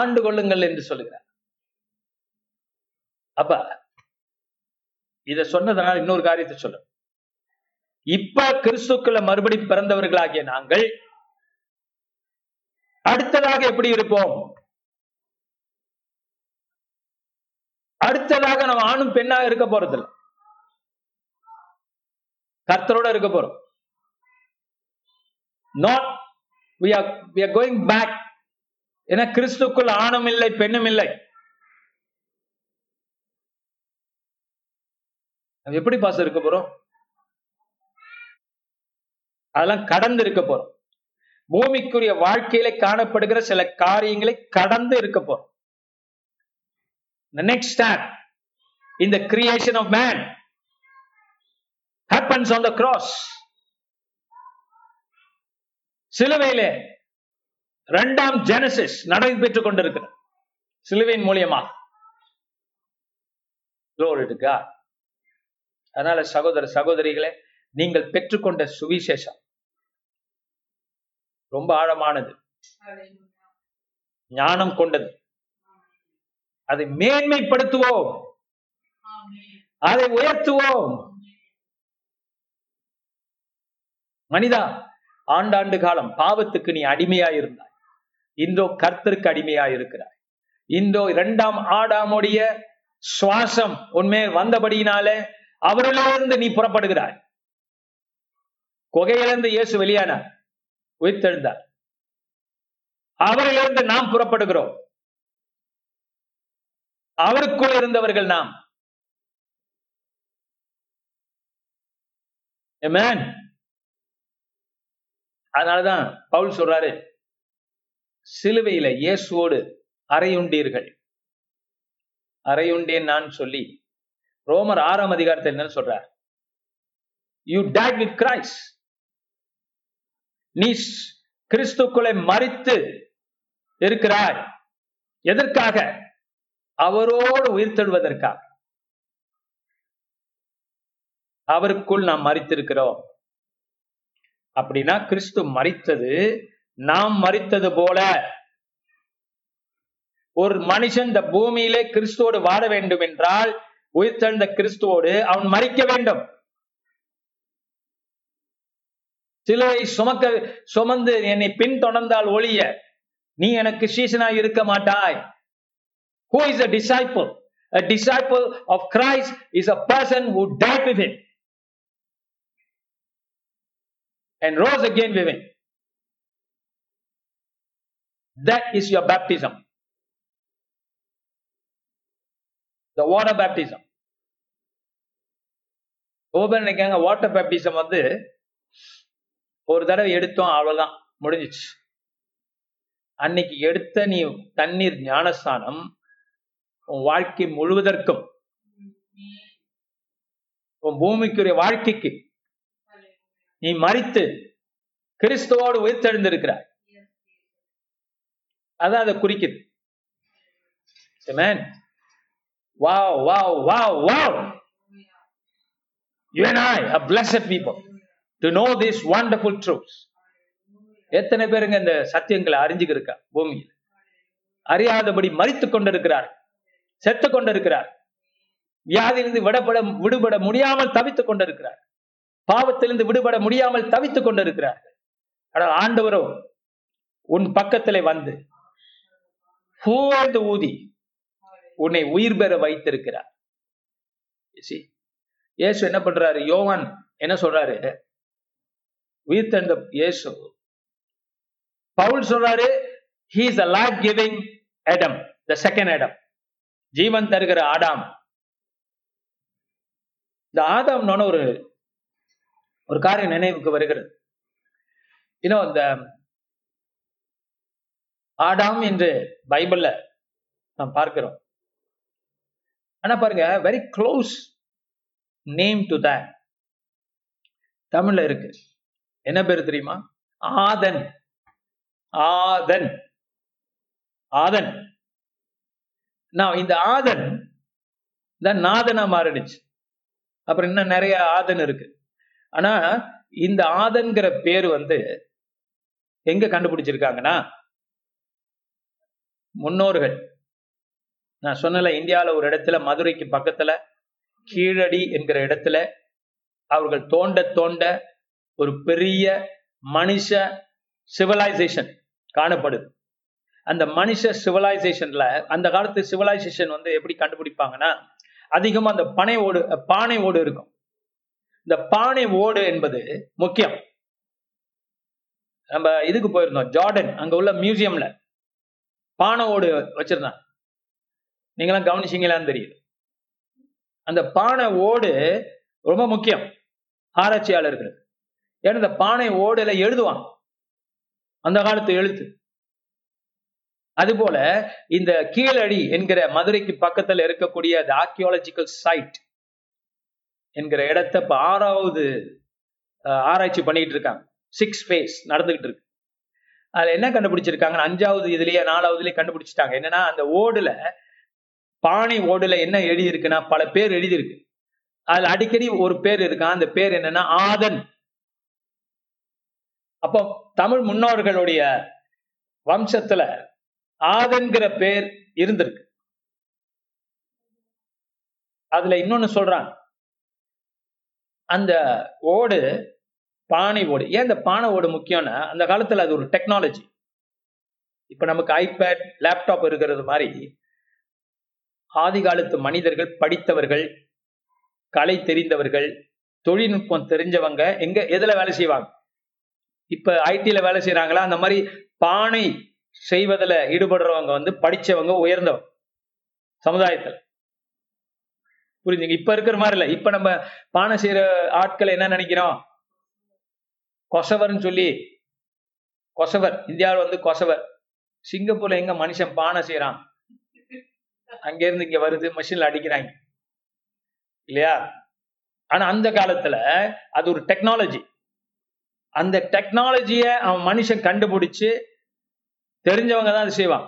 ஆண்டு கொள்ளுங்கள் என்று சொல்லுகிறார். அப்ப இத சொன்னதனால் இன்னொரு காரியத்தை சொல்ற, இப்ப கிறிஸ்துக்குள்ள மறுபடி பிறந்தவர்களாகிய நாங்கள் அடுத்ததாக எப்படி இருப்போம்? அடுத்ததாக நம்ம ஆணும் பெண்ணாக இருக்க போறதில்லை, கர்த்தரோட இருக்க போறோம். Not we are we are going back. ஏன்னா கிறிஸ்துக்குள் ஆணும் இல்லை பெண்ணும் இல்லை. எப்படி பாச இருக்க போறோம்? அதெல்லாம் கடந்து இருக்க போறோம். பூமிக்குரிய வாழ்க்கையில காணப்படுகிற சில காரியங்களை கடந்து இருக்க போறோம். The next step in the creation of man happens on the cross. சிலுவையிலே இரண்டாம் ஜெனசிஸ் நடைபெற்றுக் கொண்டிருக்கிறது சிலுவையின் மூலமாக. Glory to God. அதனால சகோதர சகோதரிகளே, நீங்கள் பெற்றுக்கொண்ட சுவிசேஷம் ரொம்ப ஆழமானது, ஞானம் கொண்டது. அதை மேன்மைப்படுத்துவோம், அதை உயர்த்துவோம். மனிதா, ஆண்டாண்டு காலம் பாவத்துக்கு நீ அடிமையாயிருந்தாய், இந்தோ கர்த்தருக்கு அடிமையாயிருக்கிறாய். இந்தோ இரண்டாம் ஆடாமுடைய சுவாசம் உன்மேல் வந்தபடியினாலே அவரிலிருந்து நீ புறப்படுகிறாய். குகையிலிருந்து இயேசு வெளியானார், உயிர்த்தெழுந்தார். அவரிலிருந்து நாம் புறப்படுகிறோம். அவருக்குள் இருந்தவர்கள் நாம். Amen. அதனாலதான் பவுல் சொல்றாரு, சிலுவையில இயேசுவோடு அறையுண்டீர்கள். அறையுண்டேன் நான் சொல்லி ரோமர் ஆறாம் அதிகாரத்தில் என்ன சொல்றார்? You died with Christ. நீ கிறிஸ்துக்குள்ளே மரித்து இருக்கிறாய். எதற்காக? அவரோடு உயிர்த்தெழுவதற்காக. அவருக்குள் நாம் மரித்திருக்கிறோம். அப்படின்னா கிறிஸ்து மரித்தது நாம் மரித்தது போல. ஒரு மனுஷன் இந்த பூமியிலே கிறிஸ்துவோடு வாழ வேண்டும் என்றால் உயிர்த்தெழுந்த கிறிஸ்துவோடு அவன் மரிக்க வேண்டும். சிலுவை சுமக்க சுமந்து என்னை பின் தொடர்ந்தால் ஒழிய நீ எனக்கு சீசனாய் இருக்க மாட்டாய். Who is a disciple? A disciple of Christ is a person who died with him and rose again with him. That is your baptism, the water baptism. Open கேங்க, வாட்டர் பேப்டிசம் வந்து ஒரு தடவை எடுத்தோம், அவ்வளவுதான், முடிஞ்சிச்சு. அன்னைக்கு எடுத்த நீ தண்ணீர் ஞானஸ்தானம் உன் வாழ்க்கை முழுவதற்கும், உன் பூமிக்குரிய வாழ்க்கைக்கு நீ மறித்து கிறிஸ்துவோடு உயிர்த்தெழுந்திருக்கிறாய். அதான் அதை குறிக்குது. Wow, wow, wow, wow. You and I are blessed people to know these wonderful truths. எத்தனை பேருங்க இந்த சத்தியங்களை அறிஞ்சிருக்கா? பூமியில் அறியாதபடி மரித்து கொண்டிருக்கிறார், செத்து கொண்டிருக்கிறார், வியாதியிலிருந்து விடப்பட விடுபட முடியாமல் தவித்துக் கொண்டிருக்கிறார், பாவத்திலிருந்து விடுபட முடியாமல் தவித்துக் கொண்டிருக்கிறார். ஆனால் ஆண்டவரோ உன் பக்கத்திலே வந்து பூவாய்ந்து ஊதி உன்னை உயிர் பெற வைத்திருக்கிறார். இயேசு என்ன பண்றாரு? யோவான் என்ன சொல்றாரு? உயிர்த்தெழுந்த இயேசு பவுல் சொல்றாரு, he is a life giving Adam, the second Adam, ஜீவன் தருகிற ஆடாம். இந்த ஆதாம் நான ஒரு ஒரு காரியம் நினைவுக்கு வருகிறது. இன்னும் இந்த ஆடாம் என்று பைபிள்ல நாம் பார்க்கிறோம். ஆனா பாருங்க, very close name to that. தமிழ்ல இருக்கு என்ன பேரு தெரியுமா? ஆதன். ஆதன் ஆதன் நான் இந்த ஆதன் தான் நாதனா மாறிடுச்சு. அப்புறம் இன்னும் நிறைய ஆதன் இருக்கு. ஆனா இந்த ஆதன்கிற பேரு வந்து எங்க கண்டுபிடிச்சிருக்காங்கன்னா, முன்னோர்கள், நான் சொன்னல இந்தியாவில ஒரு இடத்துல, மதுரைக்கு பக்கத்துல கீழடி என்கிற இடத்துல அவர்கள் தோண்ட தோண்ட ஒரு பெரிய மனுஷ சிவிலைசேஷன் காணப்படுது. அந்த மனுஷ சிவிலைசேஷன்ல, அந்த காலத்து சிவிலைசேஷன் வந்து எப்படி கண்டுபிடிப்பாங்கன்னா, அதிகமா அந்த பனை ஓடு பானை ஓடு இருக்கும். இந்த பானை ஓடு என்பது முக்கியம். நம்ம இதுக்கு போயிருந்தோம், ஜார்டன், அங்க உள்ள மியூசியம்ல பானை ஓடு வச்சிருந்தாங்க. நீங்களாம் கவனிச்சிங்களான்னு தெரியுது. அந்த பானை ஓடு ரொம்ப முக்கியம் ஆராய்ச்சியாளர்கள். ஏன்னா இந்த பானை ஓடுல எழுதுவாங்க அந்த காலத்து எழுத்து. அதுபோல இந்த கீழடி என்கிற மதுரைக்கு பக்கத்துல இருக்கக்கூடிய அந்த ஆர்கியாலஜிக்கல் சைட் என்கிற இடத்த இப்ப ஆறாவது ஆராய்ச்சி பண்ணிட்டு இருக்காங்க. சிக்ஸ் ஃபேஸ் நடந்துகிட்டு இருக்கு. அதுல என்ன கண்டுபிடிச்சிருக்காங்க? அஞ்சாவது இதுலயே நாலாவதுலயே கண்டுபிடிச்சிட்டாங்க. என்னன்னா, அந்த ஓடுல, பானை ஓடுல என்ன எழுதி இருக்குன்னா, பல பேர் எழுதி இருக்கு. அதுல அடிக்கடி ஒரு பேர் இருக்கான். அந்த பேர் என்னன்னா ஆதன். அப்போ தமிழ் முன்னோர்களுடைய வம்சத்துல ஆதன்கிற பேர் இருந்திருக்கு. அதுல இன்னொன்னு சொல்றாங்க, அந்த ஓடு பானை ஓடு. ஏன் இந்த பானை ஓடு முக்கியம்னா, அந்த காலத்துல அது ஒரு டெக்னாலஜி. இப்ப நமக்கு ஐபேட், லேப்டாப் இருக்கிறது மாதிரி ஆதி காலத்து மனிதர்கள் படித்தவர்கள், கலை தெரிந்தவர்கள், தொழில்நுட்பம் தெரிஞ்சவங்க எங்க எதுல வேலை செய்வாங்க? இப்ப ஐடில வேலை செய்யறாங்களா? அந்த மாதிரி பானை செய்வதில் ஈடுபடுறவங்க வந்து படிச்சவங்க, உயர்ந்தவங்க சமுதாயத்தில். புரிஞ்சுங்க? இப்ப இருக்கிற மாதிரி இல்லை. இப்ப நம்ம பானை செய்யற ஆட்களை என்ன நினைக்கிறோம்? கொசவர்ன்னு சொல்லி, கொசவர் இந்தியாவில் வந்து கொசவர். சிங்கப்பூர்ல எங்க மனுஷன் பானை செய்யறான், அங்க இருந்து இங்க வருது, மிஷின்ல அடிக்கிறாங்க இல்லையா? ஆனா அந்த காலத்துல அது ஒரு டெக்னாலஜி. அந்த டெக்னாலஜிய அவன் மனுஷன் கண்டுபிடிச்சு தெரிஞ்சவங்க தான் அது செய்வான்.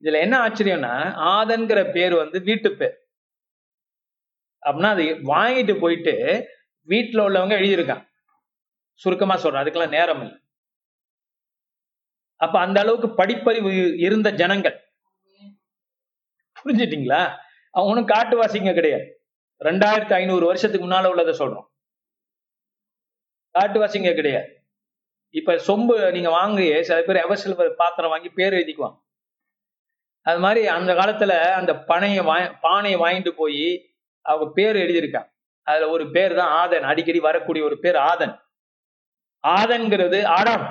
இதுல என்ன ஆச்சரியம்னா, ஆதன்கிற பேர் வந்து வீட்டு பேர். அப்படின்னா அது வாங்கிட்டு போயிட்டு வீட்டுல உள்ளவங்க எழுதியிருக்காங்க. சுருக்கமா சொல்றேன், அதுக்கெல்லாம் நேரம் இல்லை. அப்ப அந்த அளவுக்கு படிப்பறிவு இருந்த ஜனங்கள். புரிஞ்சுட்டீங்களா? அவனும் காட்டுவாசிங்க கிடையாது. ரெண்டாயிரத்தி ஐநூறு வருஷத்துக்கு முன்னால உள்ளதை சொல்றோம். காட்டுவாசிங்க கிடையாது. இப்ப சொம்பு நீங்க வாங்குறியே, சில பேர் எவர்சில்வர் பாத்திரம் வாங்கி பேர் எழுதிக்குவாங்க. அது மாதிரி அந்த காலத்துல அந்த பனைய பானையை வாங்கிட்டு போய் அவங்க பேர் எழுதியிருக்காங்க. அதுல ஒரு பேர் தான் ஆதன். அடிக்கடி வரக்கூடிய ஒரு பேர் ஆதன். ஆதன்கிறது ஆடாம்.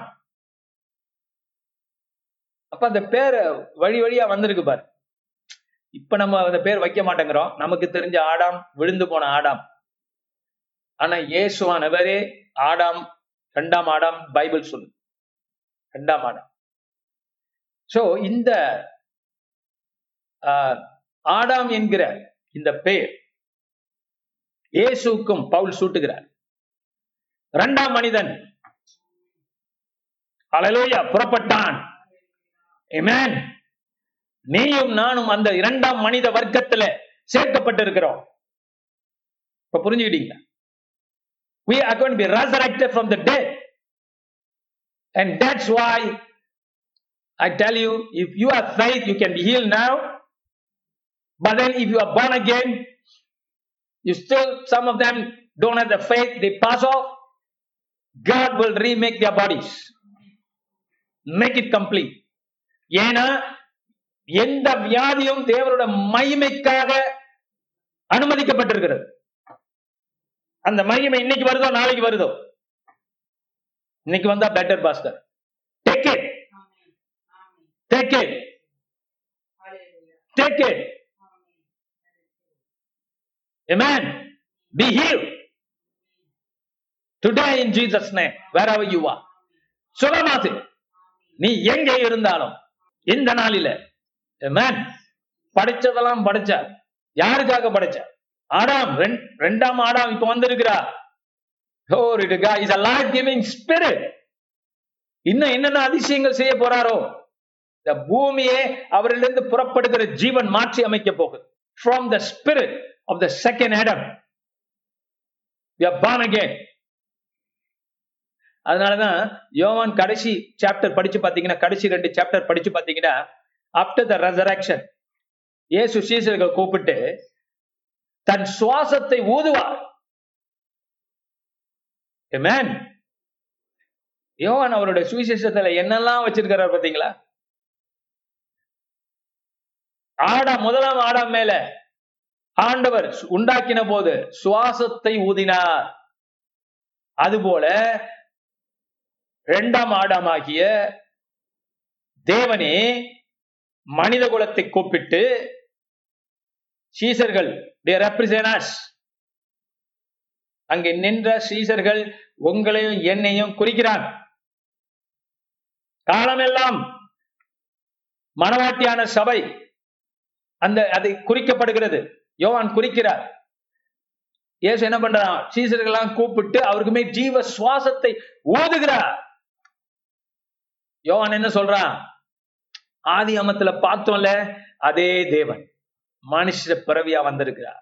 அப்ப அந்த பேர் வழி வழியா வந்திருக்கு பாரு. இப்ப நம்ம அந்த பேர் வைக்க மாட்டேங்கிறோம். நமக்கு தெரிஞ்ச ஆடாம், விழுந்து போன ஆடாம். ஆனா இயேசுவானவரே ஆடாம், ரெண்டாம் ஆடாம் பைபிள் சொல்லு, ரெண்டாம் ஆடாம். சோ இந்த ஆடாம் என்கிற இந்த பெயர் இயேசுக்கும் பவுல் சூட்டுகிறார். இரண்டாம் மனிதன் அல்லேலூயா புறப்பட்டான். ஆமென். நீயும் நானும் அந்த இரண்டாம் மனித வர்க்கத்துல சேர்க்கப்பட்டிருக்கிறோம். இப்ப புரிஞ்சுக்கிட்டீங்களா? We are going to be resurrected from the dead. And that's why I tell you, if you have faith, you can be healed now. But then if you are born again, you still, some of them don't have the faith, they pass off. God will remake their bodies. Make it complete. ஏனா எந்த வியாதியும் தேவனுடைய மகிமைக்காக அனுமதிக்கப்பட்டிருக்கிறது. அந்த மகிமை இன்னைக்கு வருதோ நாளைக்கு வருதோ, இன்னைக்கு வந்தா better pastor. Take it, take it, take it. Amen. Be healed today in Jesus name, wherever you are. சுகமாகு. நீ எங்கே இருந்தாலும் இந்த நாளில. ஆமென். படிச்சதெல்லாம் படிச்ச, யாருக்காக படிச்ச? ஆடாம், இரண்டாம் ஆடாம் இப்ப வந்திருக்கிறார். Glory to God. He's a life-giving spirit. இன்னும் என்னென்ன அதிசயங்கள் செய்ய போறாரோ, இந்த பூமியே அவரிலிருந்து புறப்படுகிற ஜீவன் மாற்றி அமைக்க போகுது. From the spirit of the second Adam, we are born again. அதனாலதான் யோவான் கடைசி சாப்டர் படிச்சு பாத்தீங்கன்னா, கடைசி ரெண்டு சாப்டர் படிச்சு பாத்தீங்கன்னா, ஆஃப்டர் த ரெசரக்ஷன் இயேசு சீஷர்கள் கூப்பிட்டு தன் சுவாசத்தை ஊதுவார். ஆமென். யோவான் அவருடைய சுவிசேஷத்துல என்னெல்லாம் வச்சிருக்கிறார் பாத்தீங்களா? ஆடாம், முதலாம் ஆடாம் மேல ஆண்டவர் உண்டாக்கின போது சுவாசத்தை ஊதினார். அதுபோல இரண்டாம் ஆடாமாகிய தேவனே மனித குலத்தை கூப்பிட்டு சீசர்கள், they represent us. அங்கே நின்ற சீசர்கள் உங்களையும் என்னையும் குறிக்கிறார். காலமெல்லாம் மனவாட்டியான சபை அந்த அது குறிக்கப்படுகிறது. யோவான் குறிக்கிறார். இயேசு என்ன பண்றார்? சீசர்கள் எல்லாம் கூப்பிட்டு அவருக்குமே ஜீவ சுவாசத்தை ஊதுகிறார். யோவான் என்ன சொல்றான்? ஆதியாமத்துல பார்த்தோம்ல, அதே தேவன் மனுஷ பிறவியா வந்திருக்கிறார்.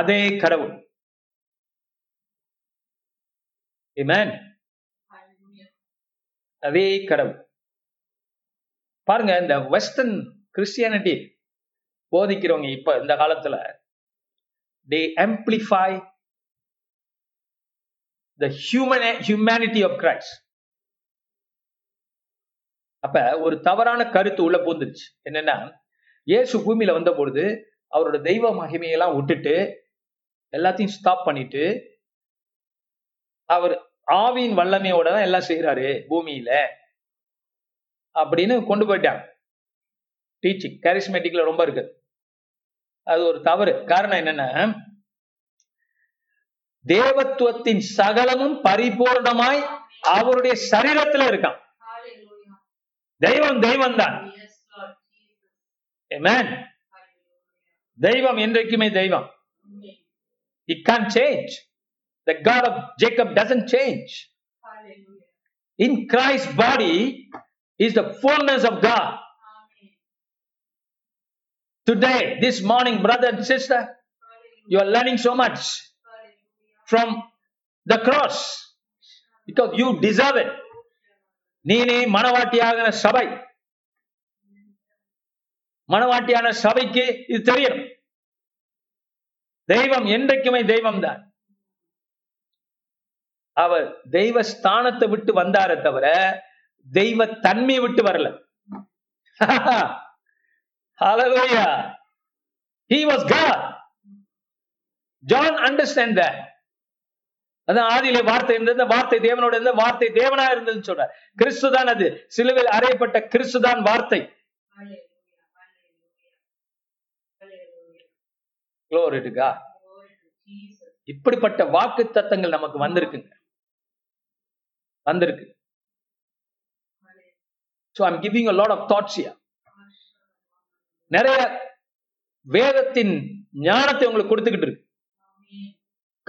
அதே கடவுள். ஆமென். அதே கடவுள். பாருங்க, இந்த வெஸ்டர்ன் கிறிஸ்டியானிட்டி போதிக்கிறவங்க இப்ப இந்த காலத்துல they amplify the human humanity of Christ. அப்ப ஒரு தவறான கருத்து உள்ள போந்துச்சு. என்னன்னா, இயேசு பூமியில வந்த பொழுது அவரோட தெய்வ மகிமையெல்லாம் விட்டுட்டு எல்லாத்தையும் ஸ்டாப் பண்ணிட்டு அவர் ஆவியின் வல்லமையோட தான் எல்லாம் செய்யறாரு பூமியில அப்படின்னு கொண்டு போயிட்டாங்க. டீச்சிங் கரிஸ்மேட்டிக்ல ரொம்ப இருக்கு. அது ஒரு தவறு. காரணம் என்னன்னா, தேவத்துவத்தின் சகலமும் பரிபூர்ணமாய் அவருடைய சரீரத்துல இருக்கான். தெய்வம் தெய்வம் தான். Amen. தெய்வம் என்றைக்குமே தெய்வம். It can't change. The God of Jacob doesn't change. In Christ's body is the fullness of God. Today, this morning, brother and sister, you are learning so much from the cross because you deserve it. நீனே மனவாட்டியாகிற சபை, மனவாட்டியான சபைக்கு இது தெரியும். தெய்வம் என்றைக்குமே தெய்வம் தான். அவர் தெய்வ ஸ்தானத்தை விட்டு வந்தார தவிர தெய்வ தன்மையை விட்டு வரல. Hallelujah. He was God. John understand that. அதான் ஆதியிலே வார்த்தை இருந்தது, வார்த்தை தேவனோட இருந்தது, வார்த்தை தேவனா இருந்ததுன்னு சொல்றார். கிறிஸ்து தான் அது. சிலுவையில் அறையப்பட்ட கிறிஸ்து தான் வார்த்தை. Glory to God. இப்படிப்பட்ட வாக்கு தத்தங்கள் நமக்கு வந்திருக்குங்க, வந்திருக்கு. So I'm giving a lot of thoughts here. நிறைய வேதத்தின் ஞானத்தை உங்களுக்கு கொடுத்துக்கிட்டு இருக்கு.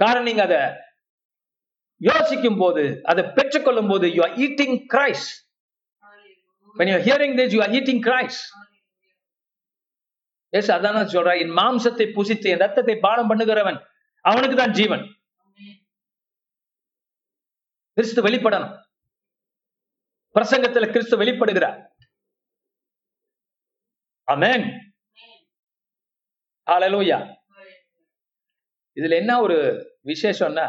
காரணம், நீங்க அதை யோசிக்கும் போது, அதை பெற்றுக்கொள்ளும் போது, you are eating Christ. When you are hearing this, you are eating Christ. Yes, அதான சொல்ற, என் மாம்சத்தை புசித்து என் ரத்தத்தை பானம் பண்ணுகிறவன் அவனுக்கு தான் ஜீவன். கிறிஸ்து வெளிப்படணும். பிரசங்கத்தில் கிறிஸ்து வெளிப்படுகிறார். ஆமென். ஹல்லேலூயா. இதுல என்ன ஒரு விசேஷம்னா,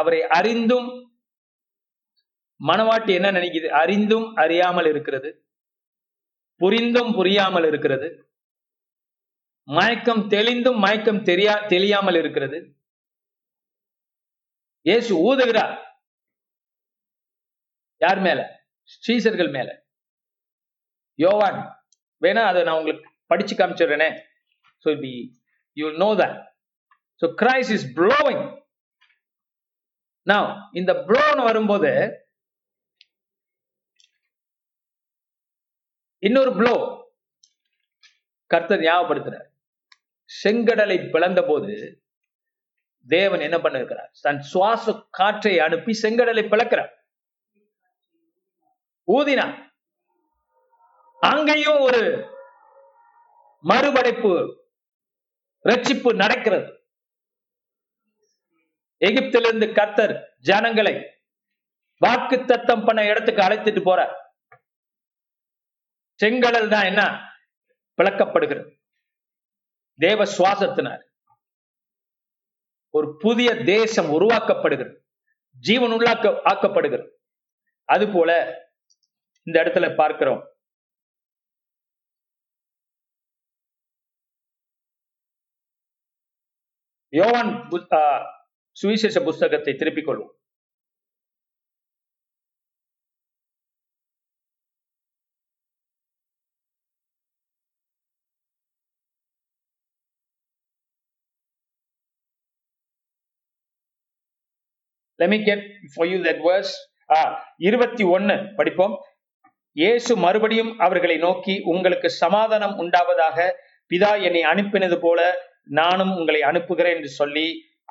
அவரை அறிந்தும் மனவாட்டி என்ன நினைக்குது? அறிந்தும் அறியாமல் இருக்கிறது, புரிந்தும் புரியாமல் இருக்கிறது, மயக்கம் தெளிந்தும் மயக்கம் தெரியா தெளியாமல் இருக்கிறது. இயேசு ஊதுகிறார். யார் மேல? சீசர்கள் மேல. யோவான் வேணா அதை நான் உங்களுக்கு படிச்சு காமிச்சிடுறேனே, so be you will know that. So Christ is blowing. Now இந்த blown வரும்போது இன்னொரு ப்ளோ கர்த்தர் ஞாபகப்படுத்துறார். செங்கடலை பிளந்த போது தேவன் என்ன பண்ணிருக்கிறார்? தன் சுவாச காற்றை அனுப்பி செங்கடலை பிளக்கிறார், ஊதினா. அங்கேயும் ஒரு மறுபடைப்பு, ரட்சிப்பு நடக்கிறது. எகிப்திலிருந்து கர்த்தர் ஜனங்களை வாக்கு தத்தம் பண்ண இடத்துக்கு அழைத்துட்டு போறார். செங்கடல் தான் என்ன பிளக்கப்படுகிறது தேவ சுவாசத்தினார். ஒரு புதிய தேசம் உருவாக்கப்படுகிறது, ஜீவன் உள்ளாக்க ஆக்கப்படுகிறது. அது போல இந்த இடத்துல பார்க்கிறோம். யோவான் சுவிசேஷ புஸ்தகத்தை திருப்பிக் கொள்வோம். Let me get for you that verse. Ah, இருபத்தி ஒன்று படிப்போம். இயேசு மறுபடியும் அவர்களை நோக்கி, உங்களுக்கு சமாதானம் உண்டாவதாக, பிதா என்னை அனுப்பினது போல நானும் உங்களை அனுப்புகிறேன் என்று சொல்லி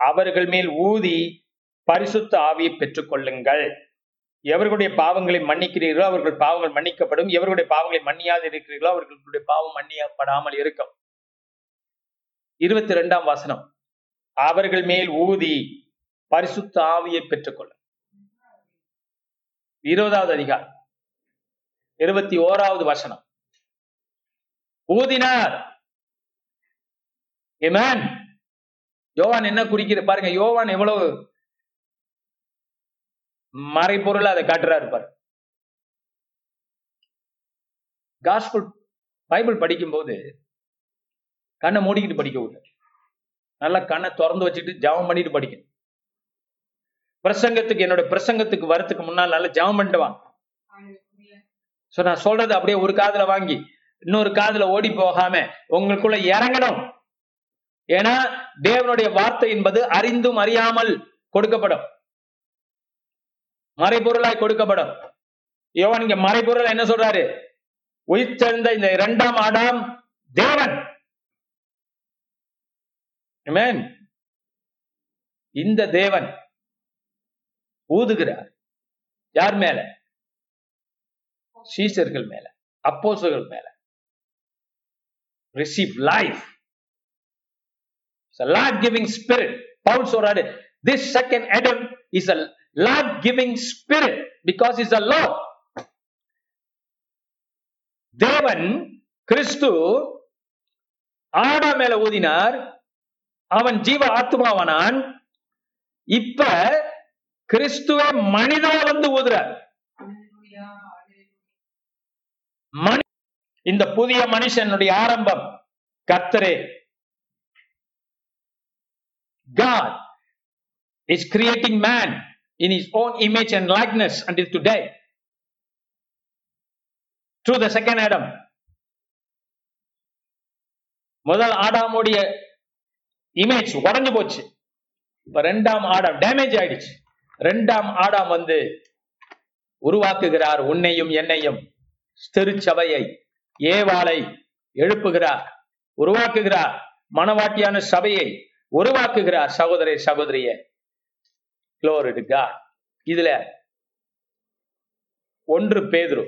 அவர்கள் மேல் ஊதி பரிசுத்த ஆவியை பெற்றுக்கொள்ளுங்கள். எவர்களுடைய பாவங்களை மன்னிக்கிறீர்களோ அவர்கள் பாவங்கள் மன்னிக்கப்படும், எவர்களுடைய பாவங்களை மன்னியாது இருக்கிறீர்களோ அவர்களுடைய பாவம் மன்னியப்படாமல் இருக்கும். இருபத்தி ரெண்டாம் வசனம், அவர்கள் மேல் ஊதி பரிசுத்த ஆவியை பெற்றுக்கொள்ள. இருபதாவது அதிகாரம் இருபத்தி ஓராவது வசனம், ஊதினார். ஆமென். யோவான் என்ன குறிக்கிற பாருங்க. யோவான் எவ்வளவு மறைபொருளா அதை காட்டுறாரு பாரு. காஸ்பல் பைபிள் படிக்கும் போது கண்ணை மூடிக்கிட்டு படிக்க கூடாது. நல்லா கண்ணை திறந்து வச்சுட்டு ஜெபம் பண்ணிட்டு படிக்கணும். பிரசங்கத்துக்கு, என்னோட பிரசங்கத்துக்கு வரதுக்கு முன்னால் நல்லா ஜெபம் பண்ணிட்டு வாங்க. சோ நான் சொல்றது அப்படியே ஒரு காதுல வாங்கி இன்னொரு காதுல ஓடி போகாம உங்களுக்குள்ள இறங்கணும். ஏன்னா தேவனுடைய வார்த்தை என்பது அறிந்தும் அறியாமல் கொடுக்கப்படும், மறைபொருளாய் கொடுக்கப்படும். யோவான் இங்க மறைபொருள் என்ன சொல்றாரு? உயிர்த்தெழுந்த இந்த இரண்டாம் ஆடாம் தேவன். ஆமென். இந்த தேவன் ஊதுகிறார். யார் மேல? சீஷர்கள் மேல, அப்போஸ்தலர்கள் மேல. Receive life. It's a life-giving spirit. Paul said, this second Adam is a life-giving spirit because it's a law. தேவன் கிறிஸ்து ஆடா மேல ஊதினார், அவன் ஜீவ ஆத்மாவானான். இப்ப கிறிஸ்துவை மனிதனா வந்து ஊதுறார். இந்த புதிய மனுஷனுடைய ஆரம்பம் கர்த்தரே. God is creating man in his own image and likeness until today through the second Adam. முதல் ஆடாமுடைய இமேஜ் உடைஞ்சு போச்சு. இப்ப இரண்டாம் ஆடம் டேமேஜ் ஆயிடுச்சு. இரண்டாம் ஆடாம் வந்து உருவாக்குகிறார் உன்னையும் என்னையும், திருச்சபையை, ஏவாளை, எழுப்புகிறார், உருவாக்குகிறார். மனவாட்டியான சபையை உருவாக்குகிறார். சகோதர சகோதரிய, glory to God. இதுல ஒன்று பேதுரு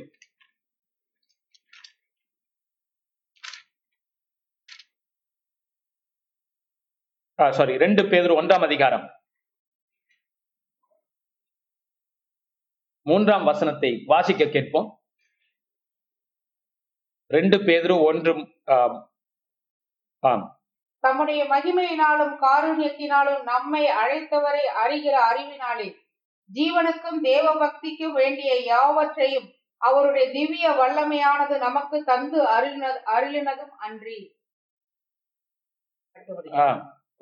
சாரி ரெண்டு பேதுரு ஒன்றாம் அதிகாரம் மூன்றாம் வசனத்தை வாசிக்க கேட்போம். ரெண்டு பேதுரு ஒன்றும் ஆம். தம்முடைய மகிமையினாலும் காருண்யத்தினாலும் நம்மை அழைத்தவரை அறிகிற அறிவினாலே ஜீவனுக்கும் தேவ பக்திக்கும் வேண்டிய யாவற்றையும் அவருடைய திவ்ய வல்லமையானது நமக்கு தந்து அருளினதும் அன்றி,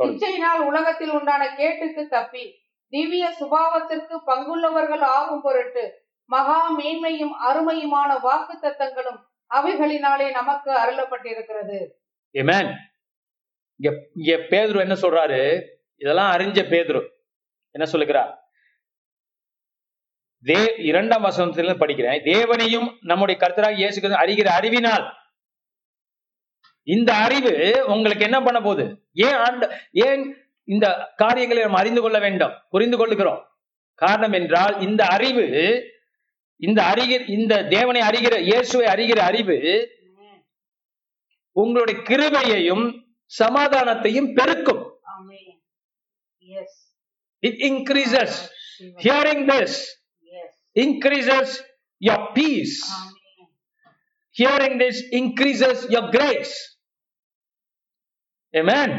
இச்சையினால் உலகத்தில் உண்டான கேட்டுக்கு தப்பி திவ்ய சுபாவத்திற்கு பங்குள்ளவர்கள் ஆகும் பொருட்டு மகா மேன்மையும் அருமையுமான வாக்கு தத்தங்களும் அவைகளினாலே நமக்கு அருளப்பட்டிருக்கிறது. ஆமென். இங்க பேதுரு என்ன சொல்றாரு? இதெல்லாம் அறிஞ்ச பேதுரு என்ன சொல்லுகிறார்? தே இரண்டாம் வசனத்துல படிக்கிறேன். தேவனையும் நம்முடைய கர்த்தராக இயேசு அறிகிற அறிவினால். இந்த அறிவு உங்களுக்கு என்ன பண்ண போகுது? ஏன் ஏன் இந்த காரியங்களை நாம் அறிந்து கொள்ள வேண்டும், புரிந்து கொள்ளுகிறோம்? காரணம் என்றால் இந்த அறிவு, இந்த அறிகிற இந்த தேவனை அறிகிற இயேசுவை அறிகிற அறிவு உங்களுடைய கிருபையையும் சமாதானத்தையும் பெருக்கும். It increases. Hearing this increases your peace. Hearing this increases your grace. Amen.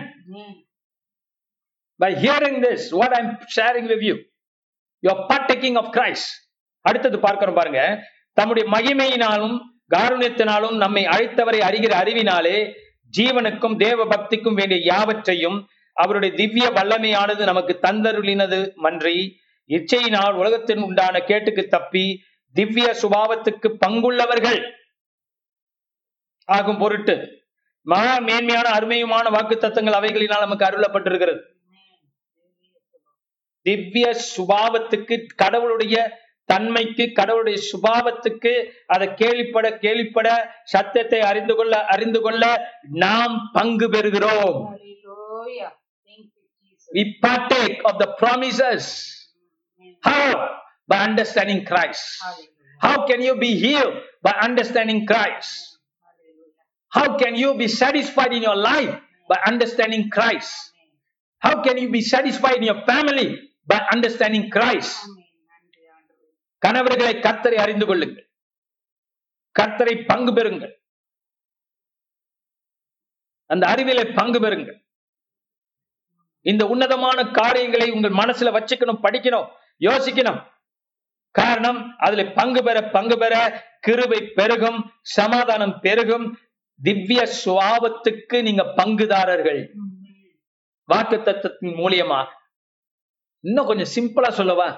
By hearing this, what I'm sharing with you, you're partaking of Christ. அடுத்து பார்க்கிறோம் பாருங்க. தம்முடைய மகிமையினாலும் காருண்யத்தினாலும் நம்மை அழைத்தவரை அறிகிற அறிவினாலே ஜீவனுக்கும் தேவ பக்திக்கும் வேண்டிய யாவற்றையும் அவருடைய திவ்ய வல்லமையானது நமக்கு தந்தருளினது மன்றி, இச்சையினால் உலகத்தின் உண்டான கேட்டுக்கு தப்பி திவ்ய சுபாவத்துக்கு பங்குள்ளவர்கள் ஆகும் பொருட்டு மகா மேன்மையான அருமையுமான வாக்கு தத்தங்கள் அவைகளினால் நமக்கு அருளப்பட்டிருக்கிறது. திவ்ய சுபாவத்துக்கு, கடவுளுடைய தன்மைக்கு, கடவுளுடைய சுபாவத்துக்கு, அதை கேள்விப்பட கேள்விப்பட சத்தியத்தை அறிந்து கொள்ள அறிந்து கொள்ள நாம் பங்கு பெறுகிறோம். We partake of the promises. How? By understanding Christ. How can you be healed? By understanding Christ. How can you be satisfied in your life? By understanding Christ. How can you be satisfied in your family? By understanding Christ. கணவர்களை கர்த்தரை அறிந்து கொள்ளுங்கள், கர்த்தரை பங்கு பெறுங்கள், அந்த அறிவிலே பங்கு பெறுங்கள். இந்த உன்னதமான காரியங்களை உங்கள் மனசுல வச்சுக்கணும், படிக்கணும், யோசிக்கணும். காரணம் அதுல பங்கு பெற பங்கு பெற கிருபை பெருகும், சமாதானம் பெருகும், திவ்ய சுபாவத்துக்கு நீங்க பங்குதாரர்கள் வாக்கு தத்தத்தின் மூலியமாக. இன்னும் கொஞ்சம் சிம்பிளா சொல்லவா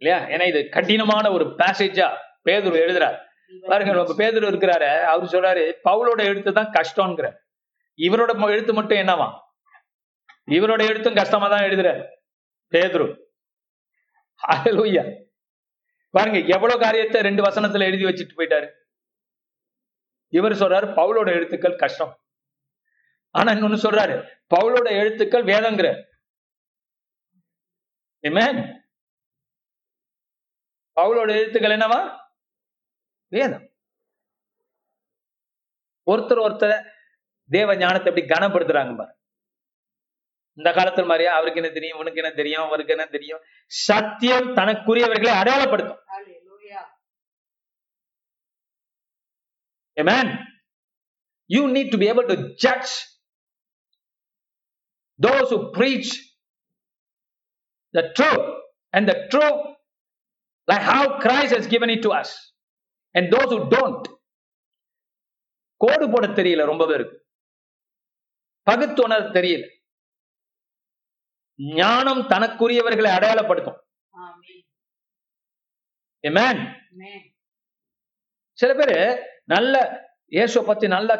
இல்லையா? ஏன்னா இது கடினமான ஒரு பேசேஜா பேதுரு எழுதுறாரு பாருங்க. நம்ம பேதுரு இருக்கிறாரு, அவரு சொல்றாரு பவுலோட எழுத்து தான் கஷ்டம்ங்கிற, இவரோட எழுத்து மட்டும் என்னவா? இவரோட எழுத்தும் கஷ்டமா தான் எழுதுறாரு பேதுரு. ஹல்லேலூயா. பாருங்க எவ்வளவு காரியத்தை ரெண்டு வசனத்துல எழுதி வச்சுட்டு போயிட்டாரு. இவர் சொல்றாரு பவுலோட எழுத்துக்கள் கஷ்டம், ஆனா இன்னொன்னு சொல்றாரு பவுலோட எழுத்துக்கள் வேதங்கிற. ஆமென். பவுலோட எழுத்துக்கள் என்னவா? வேதம். ஒருத்தர் ஒருத்தர் தேவ ஞானத்தை எப்படி கனப்படுத்துறாங்க பாரு. இந்த காலத்துல மாதிரியா அவருக்கு என்ன தெரியும், உனக்கு என்ன தெரியும், அவருக்கு என்ன தெரியும்? சத்தியம் தனக்குரியவர்களை அடையாளப்படுத்தும். ஆமென். You need to be able to judge those who preach the truth, and the truth like how Christ has given it to us, and those who don't. கோடு போட தெரியல, ரொம்ப பேருக்கு பகுத்துணர் தெரியல. ஞானம் தனக்குரியவர்களை அடையாளப்படுத்தும். ஆமென். சில பேரு நல்ல இயேசுவை பத்தி நல்லா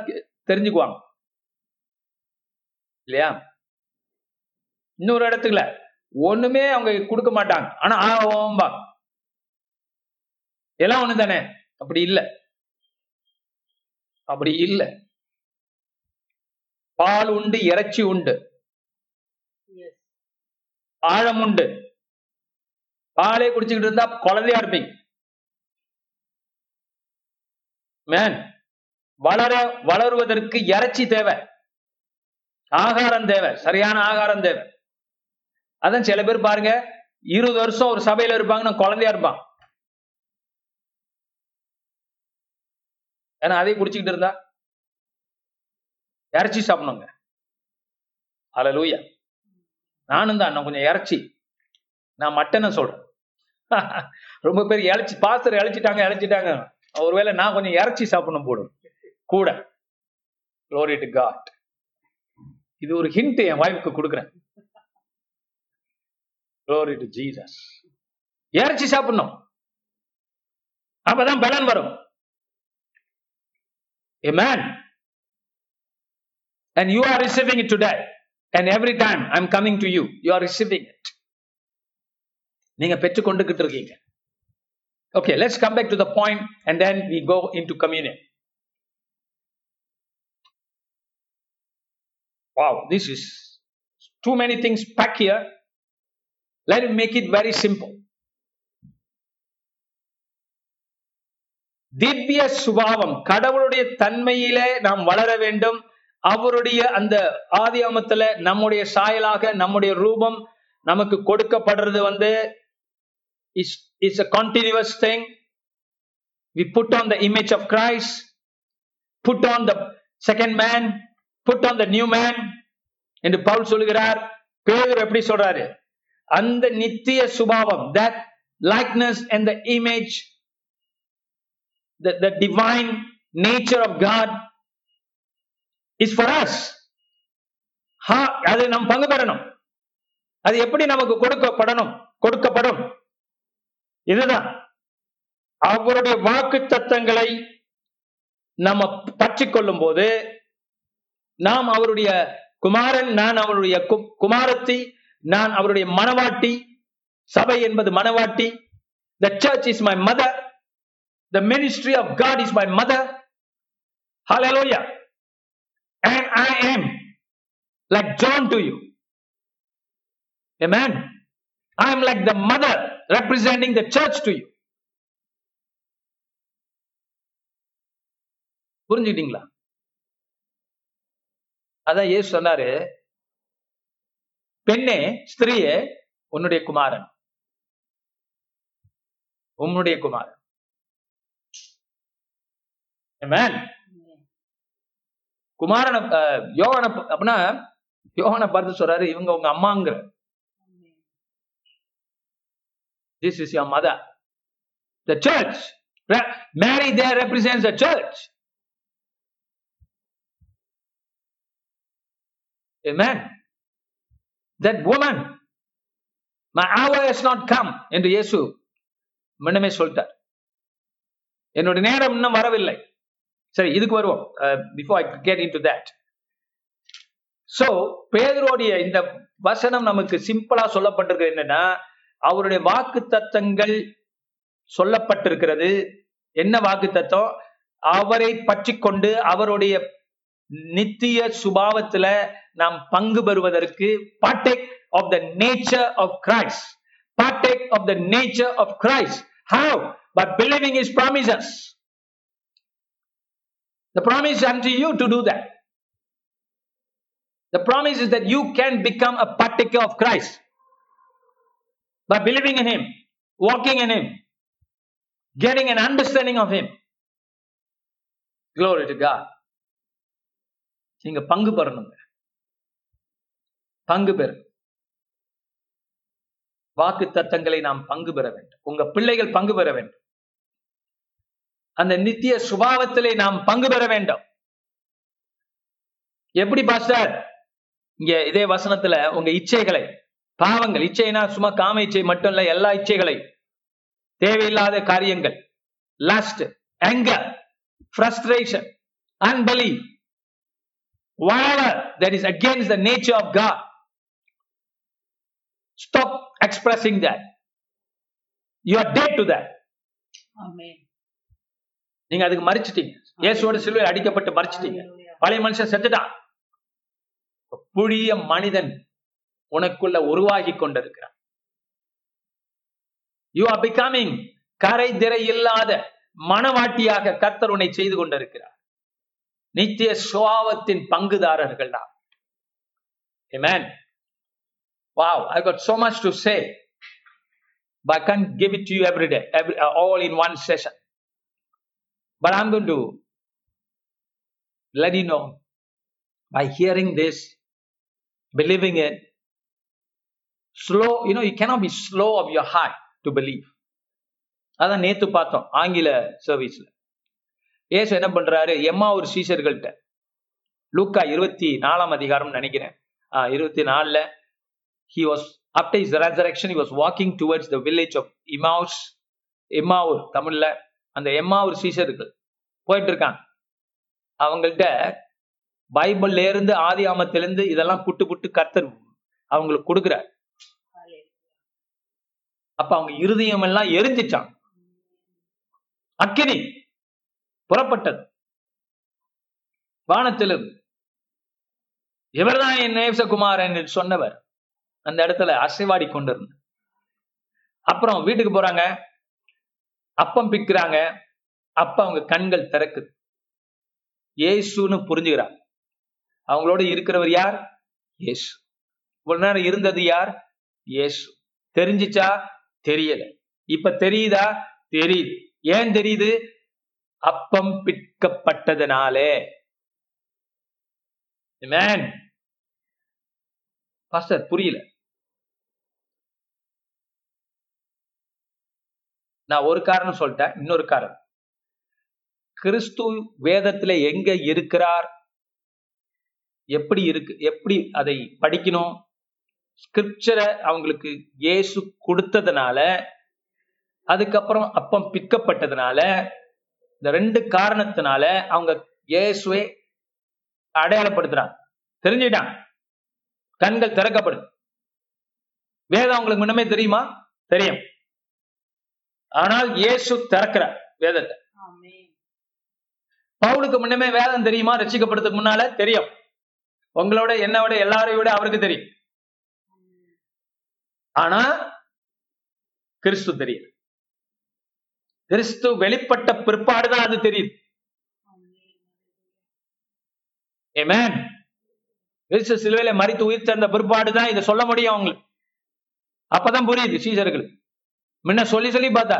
தெரிஞ்சுக்குவாங்க இல்லையா? இன்னொரு இடத்துக்குல ஒண்ணுமே அவங்க கொடுக்க மாட்டாங்க, ஆனா ஆவம்பா எல்லாம் ஒண்ணு தானே? அப்படி இல்லை. அப்படி இல்லை. பால் உண்டு, இறைச்சி உண்டு, ஆழம் உண்டு. பாலே குடிச்சுக்கிட்டு இருந்தா குழந்தையா இருப்பீங்க. வளர வளருவதற்கு இறைச்சி தேவை, ஆகாரம் தேவை, சரியான ஆகாரம் தேவை. அதான் சில பேர் பாருங்க, இருபது வருஷம் ஒரு சபையில இருப்பாங்கன்னு குழந்தையா இருப்பான். ஏன்னா அதே குடிச்சுக்கிட்டு இருந்தா இறைச்சி சாப்பிடணுங்க. ஹல்லேலூயா. நானும் தான், நான் கொஞ்சம் இறைச்சி, நான் மட்டனை சொல்றேன். ரொம்ப பேர் இழைச்சி பாஸ்டர் இழைச்சிட்டாங்க இழைச்சிட்டாங்க ஒருவேளை நான் கொஞ்சம் இறைச்சி சாப்பிடணும் போடும் கூட. Glory to God. இது ஒரு ஹிண்ட் என் வாய்ப்புக்கு கொடுக்குறேன். Glory to Jesus. இறைச்சி சாப்பிடணும், அப்பதான் பலன் வரும். Amen. And you are receiving it today. And every time I am coming to you, you are receiving it. நீங்க பெற்றுக்கொண்டுகிட்டு இருக்கீங்க. Okay, let's come back to the point and then we go into communion. Wow, this is too many things packed here. Let me make it very simple. திவ்ய சுபாவம், கடவுளுடைய தன்மையிலே நாம் வளர வேண்டும். அவருடைய அந்த ஆதியாமத்துல நம்முடைய சாயலாக நம்முடைய ரூபம் நமக்கு கொடுக்கப்படுறது வந்து It's, it's a continuous thing. We put on the image of Christ, put on the second man, put on the new man. என்று பவுல் சொல்கிறார். பேதுரு எப்படி சொல்றாரு? அந்த நித்திய சுபாவம், that likeness and the image, the, the divine nature of God is for us. Ha, அது நாம் பங்கு பெறணும். அது எப்படி நமக்கு கொடுக்கப்படணும் கொடுக்கப்படும் இதுதான். அவருடைய வாக்கு தத்தங்களை நம்ம பற்றி கொள்ளும் போது நாம் அவருடைய குமாரன், நான் அவருடைய குமாரத்தி, நான் அவருடைய மனவாட்டி. சபை என்பது மனவாட்டி. The church is my mother. The ministry of God is my mother. Hallelujah. And I am like John to you. Amen. I am like the mother representing the church to you. புரிஞ்சுக்கிட்டீங்களா? அதான் இயேசு சொன்னாரு, பெண்ணே ஸ்திரீயே, உன்னுடைய குமாரன் உன்னுடைய குமாரன். Amen. குமாரன் யோவான அப்படின்னா யோவான பார்த்து சொல்றாரு, இவங்க உங்க அம்மாங்கிற. This is your mother. The church. Mary there represents the church. Amen. That woman. My hour has not come. என்று இயேசு முன்னமே சொல்லிட்டார். என்னோட நேரம் இன்னும் வரவில்லை. சரி, இதுக்கு வருவோம். Before I get into that. So, பேதுருடைய இந்த வசனம் நமக்கு சிம்பிளா சொல்லப்பட்டிருக்கு. என்னன்னா அவருடைய வாக்கு தத்தங்கள் சொல்லப்பட்டிருக்கிறது. என்ன வாக்கு தத்தம்? அவரை பற்றி கொண்டு அவருடைய நித்திய சுபாவத்துல நாம் பங்கு பெறுவதற்கு partake of the nature of Christ. Partake of the nature of Christ. How? By believing his promises. The promise unto you to do that. The promise is that you can become a partaker of Christ. By believing in him, walking in him, getting an understanding of him. Glory to God. நீங்க பங்கு பெறணும். பங்கு பெற வாக்கு தத்தங்களை நாம் பங்கு பெற வேண்டும். உங்க பிள்ளைகள் பங்கு பெற வேண்டும். அந்த நித்திய சுபாவத்திலே நாம் பங்கு பெற வேண்டும். எப்படி பாஸ்டர்? இங்க இதே வசனத்துல உங்க இச்சைகளை, பாவங்கள், இச்சைனா சும்மா காம இச்சை மட்டும் இல்ல, எல்லா இச்சைகளை, தேவையில்லாத காரியங்கள், lust, anger, frustration, unbelief, whatever that is against the nature of God, stop expressing that. You are dead to that. Amen. நீங்க அதுக்கு மறிச்சிட்டீங்க. இயேசுவோட சிலுவையில் அடிக்கப்பட்டு மறிச்சிட்டீங்க. பழைய மனுஷன் செத்துட்டான். புதிய மனிதன் உனக்குள்ள உருவாகி கொண்டிருக்கிறான். யூ ஆர் பிகமிங் கரை திரை இல்லாத மனவாட்டியாக கர்த்தர் உன்னை செய்து கொண்டிருக்கிறார். நித்திய சுபாவத்தின் பங்குதாரர்கள் தான். Amen. Wow, I got so much to say, but I can't give it to you every day, every, uh, all in one session. But I'm going to let you know by hearing this, believing it. Slow, you know, you cannot be slow of your heart to believe. அதான் நேத்து பார்த்தோம் ஆங்கில சர்வீஸ்ல. ஏசு என்ன பண்றாரு, எம்மா ஒரு சீஷர்கள்ட்ட லூக்கா இருபத்தி நாலாம் அதிகாரம் நினைக்கிறேன், இருபத்தி நாலுல he was after his resurrection he was walking towards the village of Emmaus. எம்மாவூர் தமிழ்ல அந்த எம்மாவூர் சீஷர்கள் போயிட்டு இருக்காங்க. அவங்கள்ட்ட பைபிள்ல இருந்து ஆதியாமத்திலிருந்து இதெல்லாம் புட்டு புட்டு கர்த்தர் அவங்களுக்கு கொடுக்குறாரு. அப்ப அவங்க இருதயம் எல்லாம் எரிஞ்சிச்சாங்க, அக்கினி புறப்பட்டது வானத்திலிருந்து. இவர்தான் என் நேசகுமார் என்று சொன்னவர் அந்த இடத்துல அசைவாடி கொண்டிருந்த. அப்புறம் வீட்டுக்கு போறாங்க, அப்பம் பிக்கிறாங்க. அப்ப அவங்க கண்கள் திறக்குது, இயேசுன்னு புரிஞ்சுக்கிறாங்க. அவங்களோட இருக்கிறவர் யார்? இயேசு. இவ்வளவு நேரம் இருந்தது யார்? இயேசு. தெரிஞ்சிச்சா? தெரியல. இப்ப தெரியுதா? தெரியுது. ஏன் தெரியுது? அப்பம் பிற்கப்பட்டதுனாலே. Amen. பாஸ்டர் புரியல. நான் ஒரு காரணம் சொல்லிட்டேன். இன்னொரு காரணம், கிறிஸ்து வேதத்துல எங்க இருக்கிறார், எப்படி இருக்கு, எப்படி அதை படிக்கணும், ஸ்கிரிப்சரை அவங்களுக்கு இயேசு கொடுத்ததுனால, அதுக்கப்புறம் அப்பம் பிற்கப்பட்டதுனால, இந்த ரெண்டு காரணத்தினால அவங்க இயேசுவை அடையாளப்படுத்துறாங்க. தெரிஞ்சுட்டாங்க, கண்கள் திறக்கப்படுது. வேதம் அவங்களுக்கு முன்னமே தெரியுமா? தெரியும். ஆனால் இயேசு திறக்கிறார் வேதத்தை. பவுலுக்கு முன்னமே வேதம் தெரியுமா? ரட்சிக்கப்படுறதுக்கு முன்னால தெரியும். உங்களோட என்னோட எல்லாரையும் விட அவருக்கு தெரியும். ஆனா கிறிஸ்து தெரியுது. கிறிஸ்து வெளிப்பட்ட பிற்பாடுதான் அது தெரியுது. Amen. கிறிஸ்து சிலுவையில மரித்து உயிர் தந்த பிற்பாடுதான் இதை சொல்ல முடியும் அவங்களுக்கு. அப்பதான் புரியுது சீசர்கள். முன்ன சொல்லி சொல்லி பார்த்தா,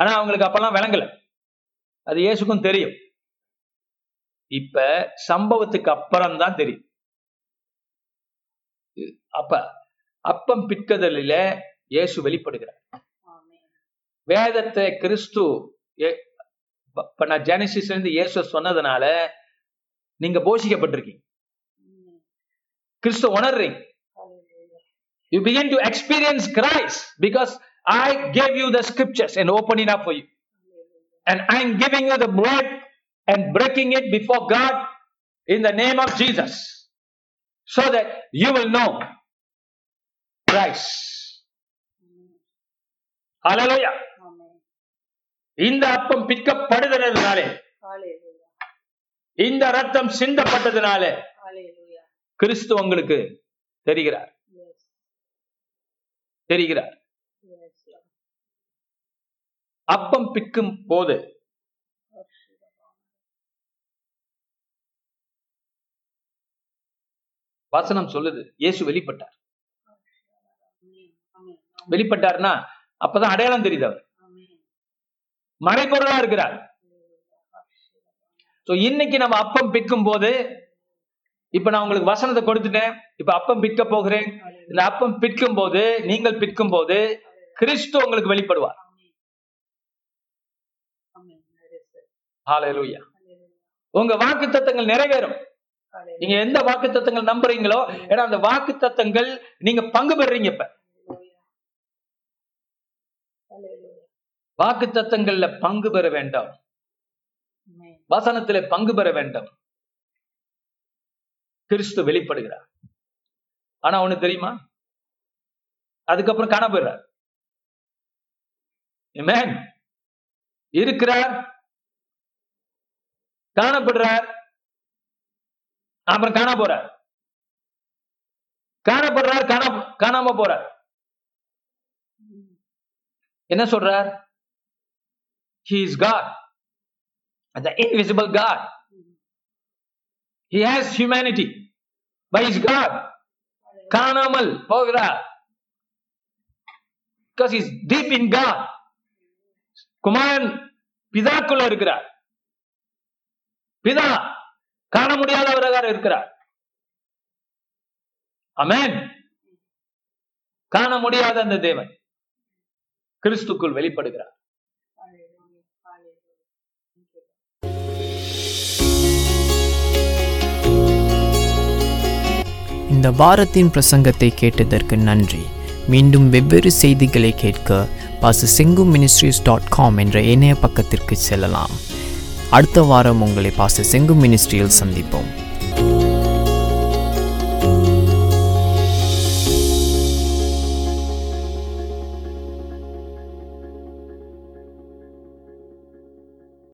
ஆனா அவங்களுக்கு அப்பெல்லாம் விளங்கல. அது இயேசுக்கும் தெரியும். இப்ப சம்பவத்துக்கு அப்புறம் தான் தெரியும். அப்ப அப்பம் பிற்கதலில இயேசு வெளிப்படுகிறார். வேதத்தை கிறிஸ்து ஜெனசிஸ்ல இருந்து இயேசு சொன்னதுனால நீங்க போஷிக்கப்பட்டிருக்கீங்க. கிறிஸ்து உணர்றீங்க. You begin to experience Christ because I gave you the scriptures and open it up for you. And I am giving you the bread and breaking it before God in the name of Jesus. So that you will know Christ. Hallelujah. இந்த அப்பம் பிற்கப்படுதலினாலே, இந்த ரத்தம் சிந்தப்பட்டதினாலே கிறிஸ்து உங்களுக்கு தெரிகிறார் தெரிகிறார் அப்பம் பிற்கும் போது வசனம் சொல்லுது இயேசு வெளிப்பட்டார். வெளிப்பட்டார்னா அப்பதான் அடையாளம் தெரியுது. அவர் மறைபொருளா இருக்கிறார். இன்னைக்கு நம்ம அப்பம் பிற்கும் போது, இப்ப நான் உங்களுக்கு வசனத்தை கொடுத்துட்டேன், இப்ப அப்பம் பிற்க போகிறேன். இந்த அப்பம் பிற்கும் போது, நீங்கள் பிற்கும் போது கிறிஸ்து உங்களுக்கு வெளிப்படுவார். ஹல்லேலூயா. உங்க வாக்குத்தத்தங்கள் நிறைவேறும். நீங்க எந்த வாக்குத்தத்தங்கள் நம்புறீங்களோ, ஏன்னா அந்த வாக்குத்தத்தங்கள் நீங்க பங்கு பெறீங்க. இப்ப வாக்குத்தத்தங்கள்ல பங்கு பெற வேண்டாம், வசனத்திலே பங்கு பெற வேண்டும். கிறிஸ்து வெளிப்படுகிறார். ஆனா உனக்கு தெரியுமா, அதுக்கப்புறம் காணப்படுறார். Amen. இருக்கிறார், காணப்படுறார், அப்புறம் காண போறார், காணப்படுறார், காண காணாம போறார். என்ன சொல்றார்? He is God, the invisible God. He has humanity by his God. காணாமல் போகிறார், because he is deep in God. குமாரன் பிதாக்குள்ள இருக்கிறார், பிதா காண முடியாதவராக இருக்கிறார். ஆமென். காண முடியாத அந்த தேவன் கிறிஸ்துக்குள் வெளிப்படுகிறார். இந்த வாரத்தின் பிரசங்கத்தை கேட்டதற்கு நன்றி. மீண்டும் வெவ்வேறு செய்திகளை கேட்க pastor Sengu ministries dot com என்ற இணைய பக்கத்திற்கு செல்லலாம். அடுத்த வாரம் உங்களை பாஸ்டர் செங்கு மினிஸ்ட்ரியில் சந்திப்போம்.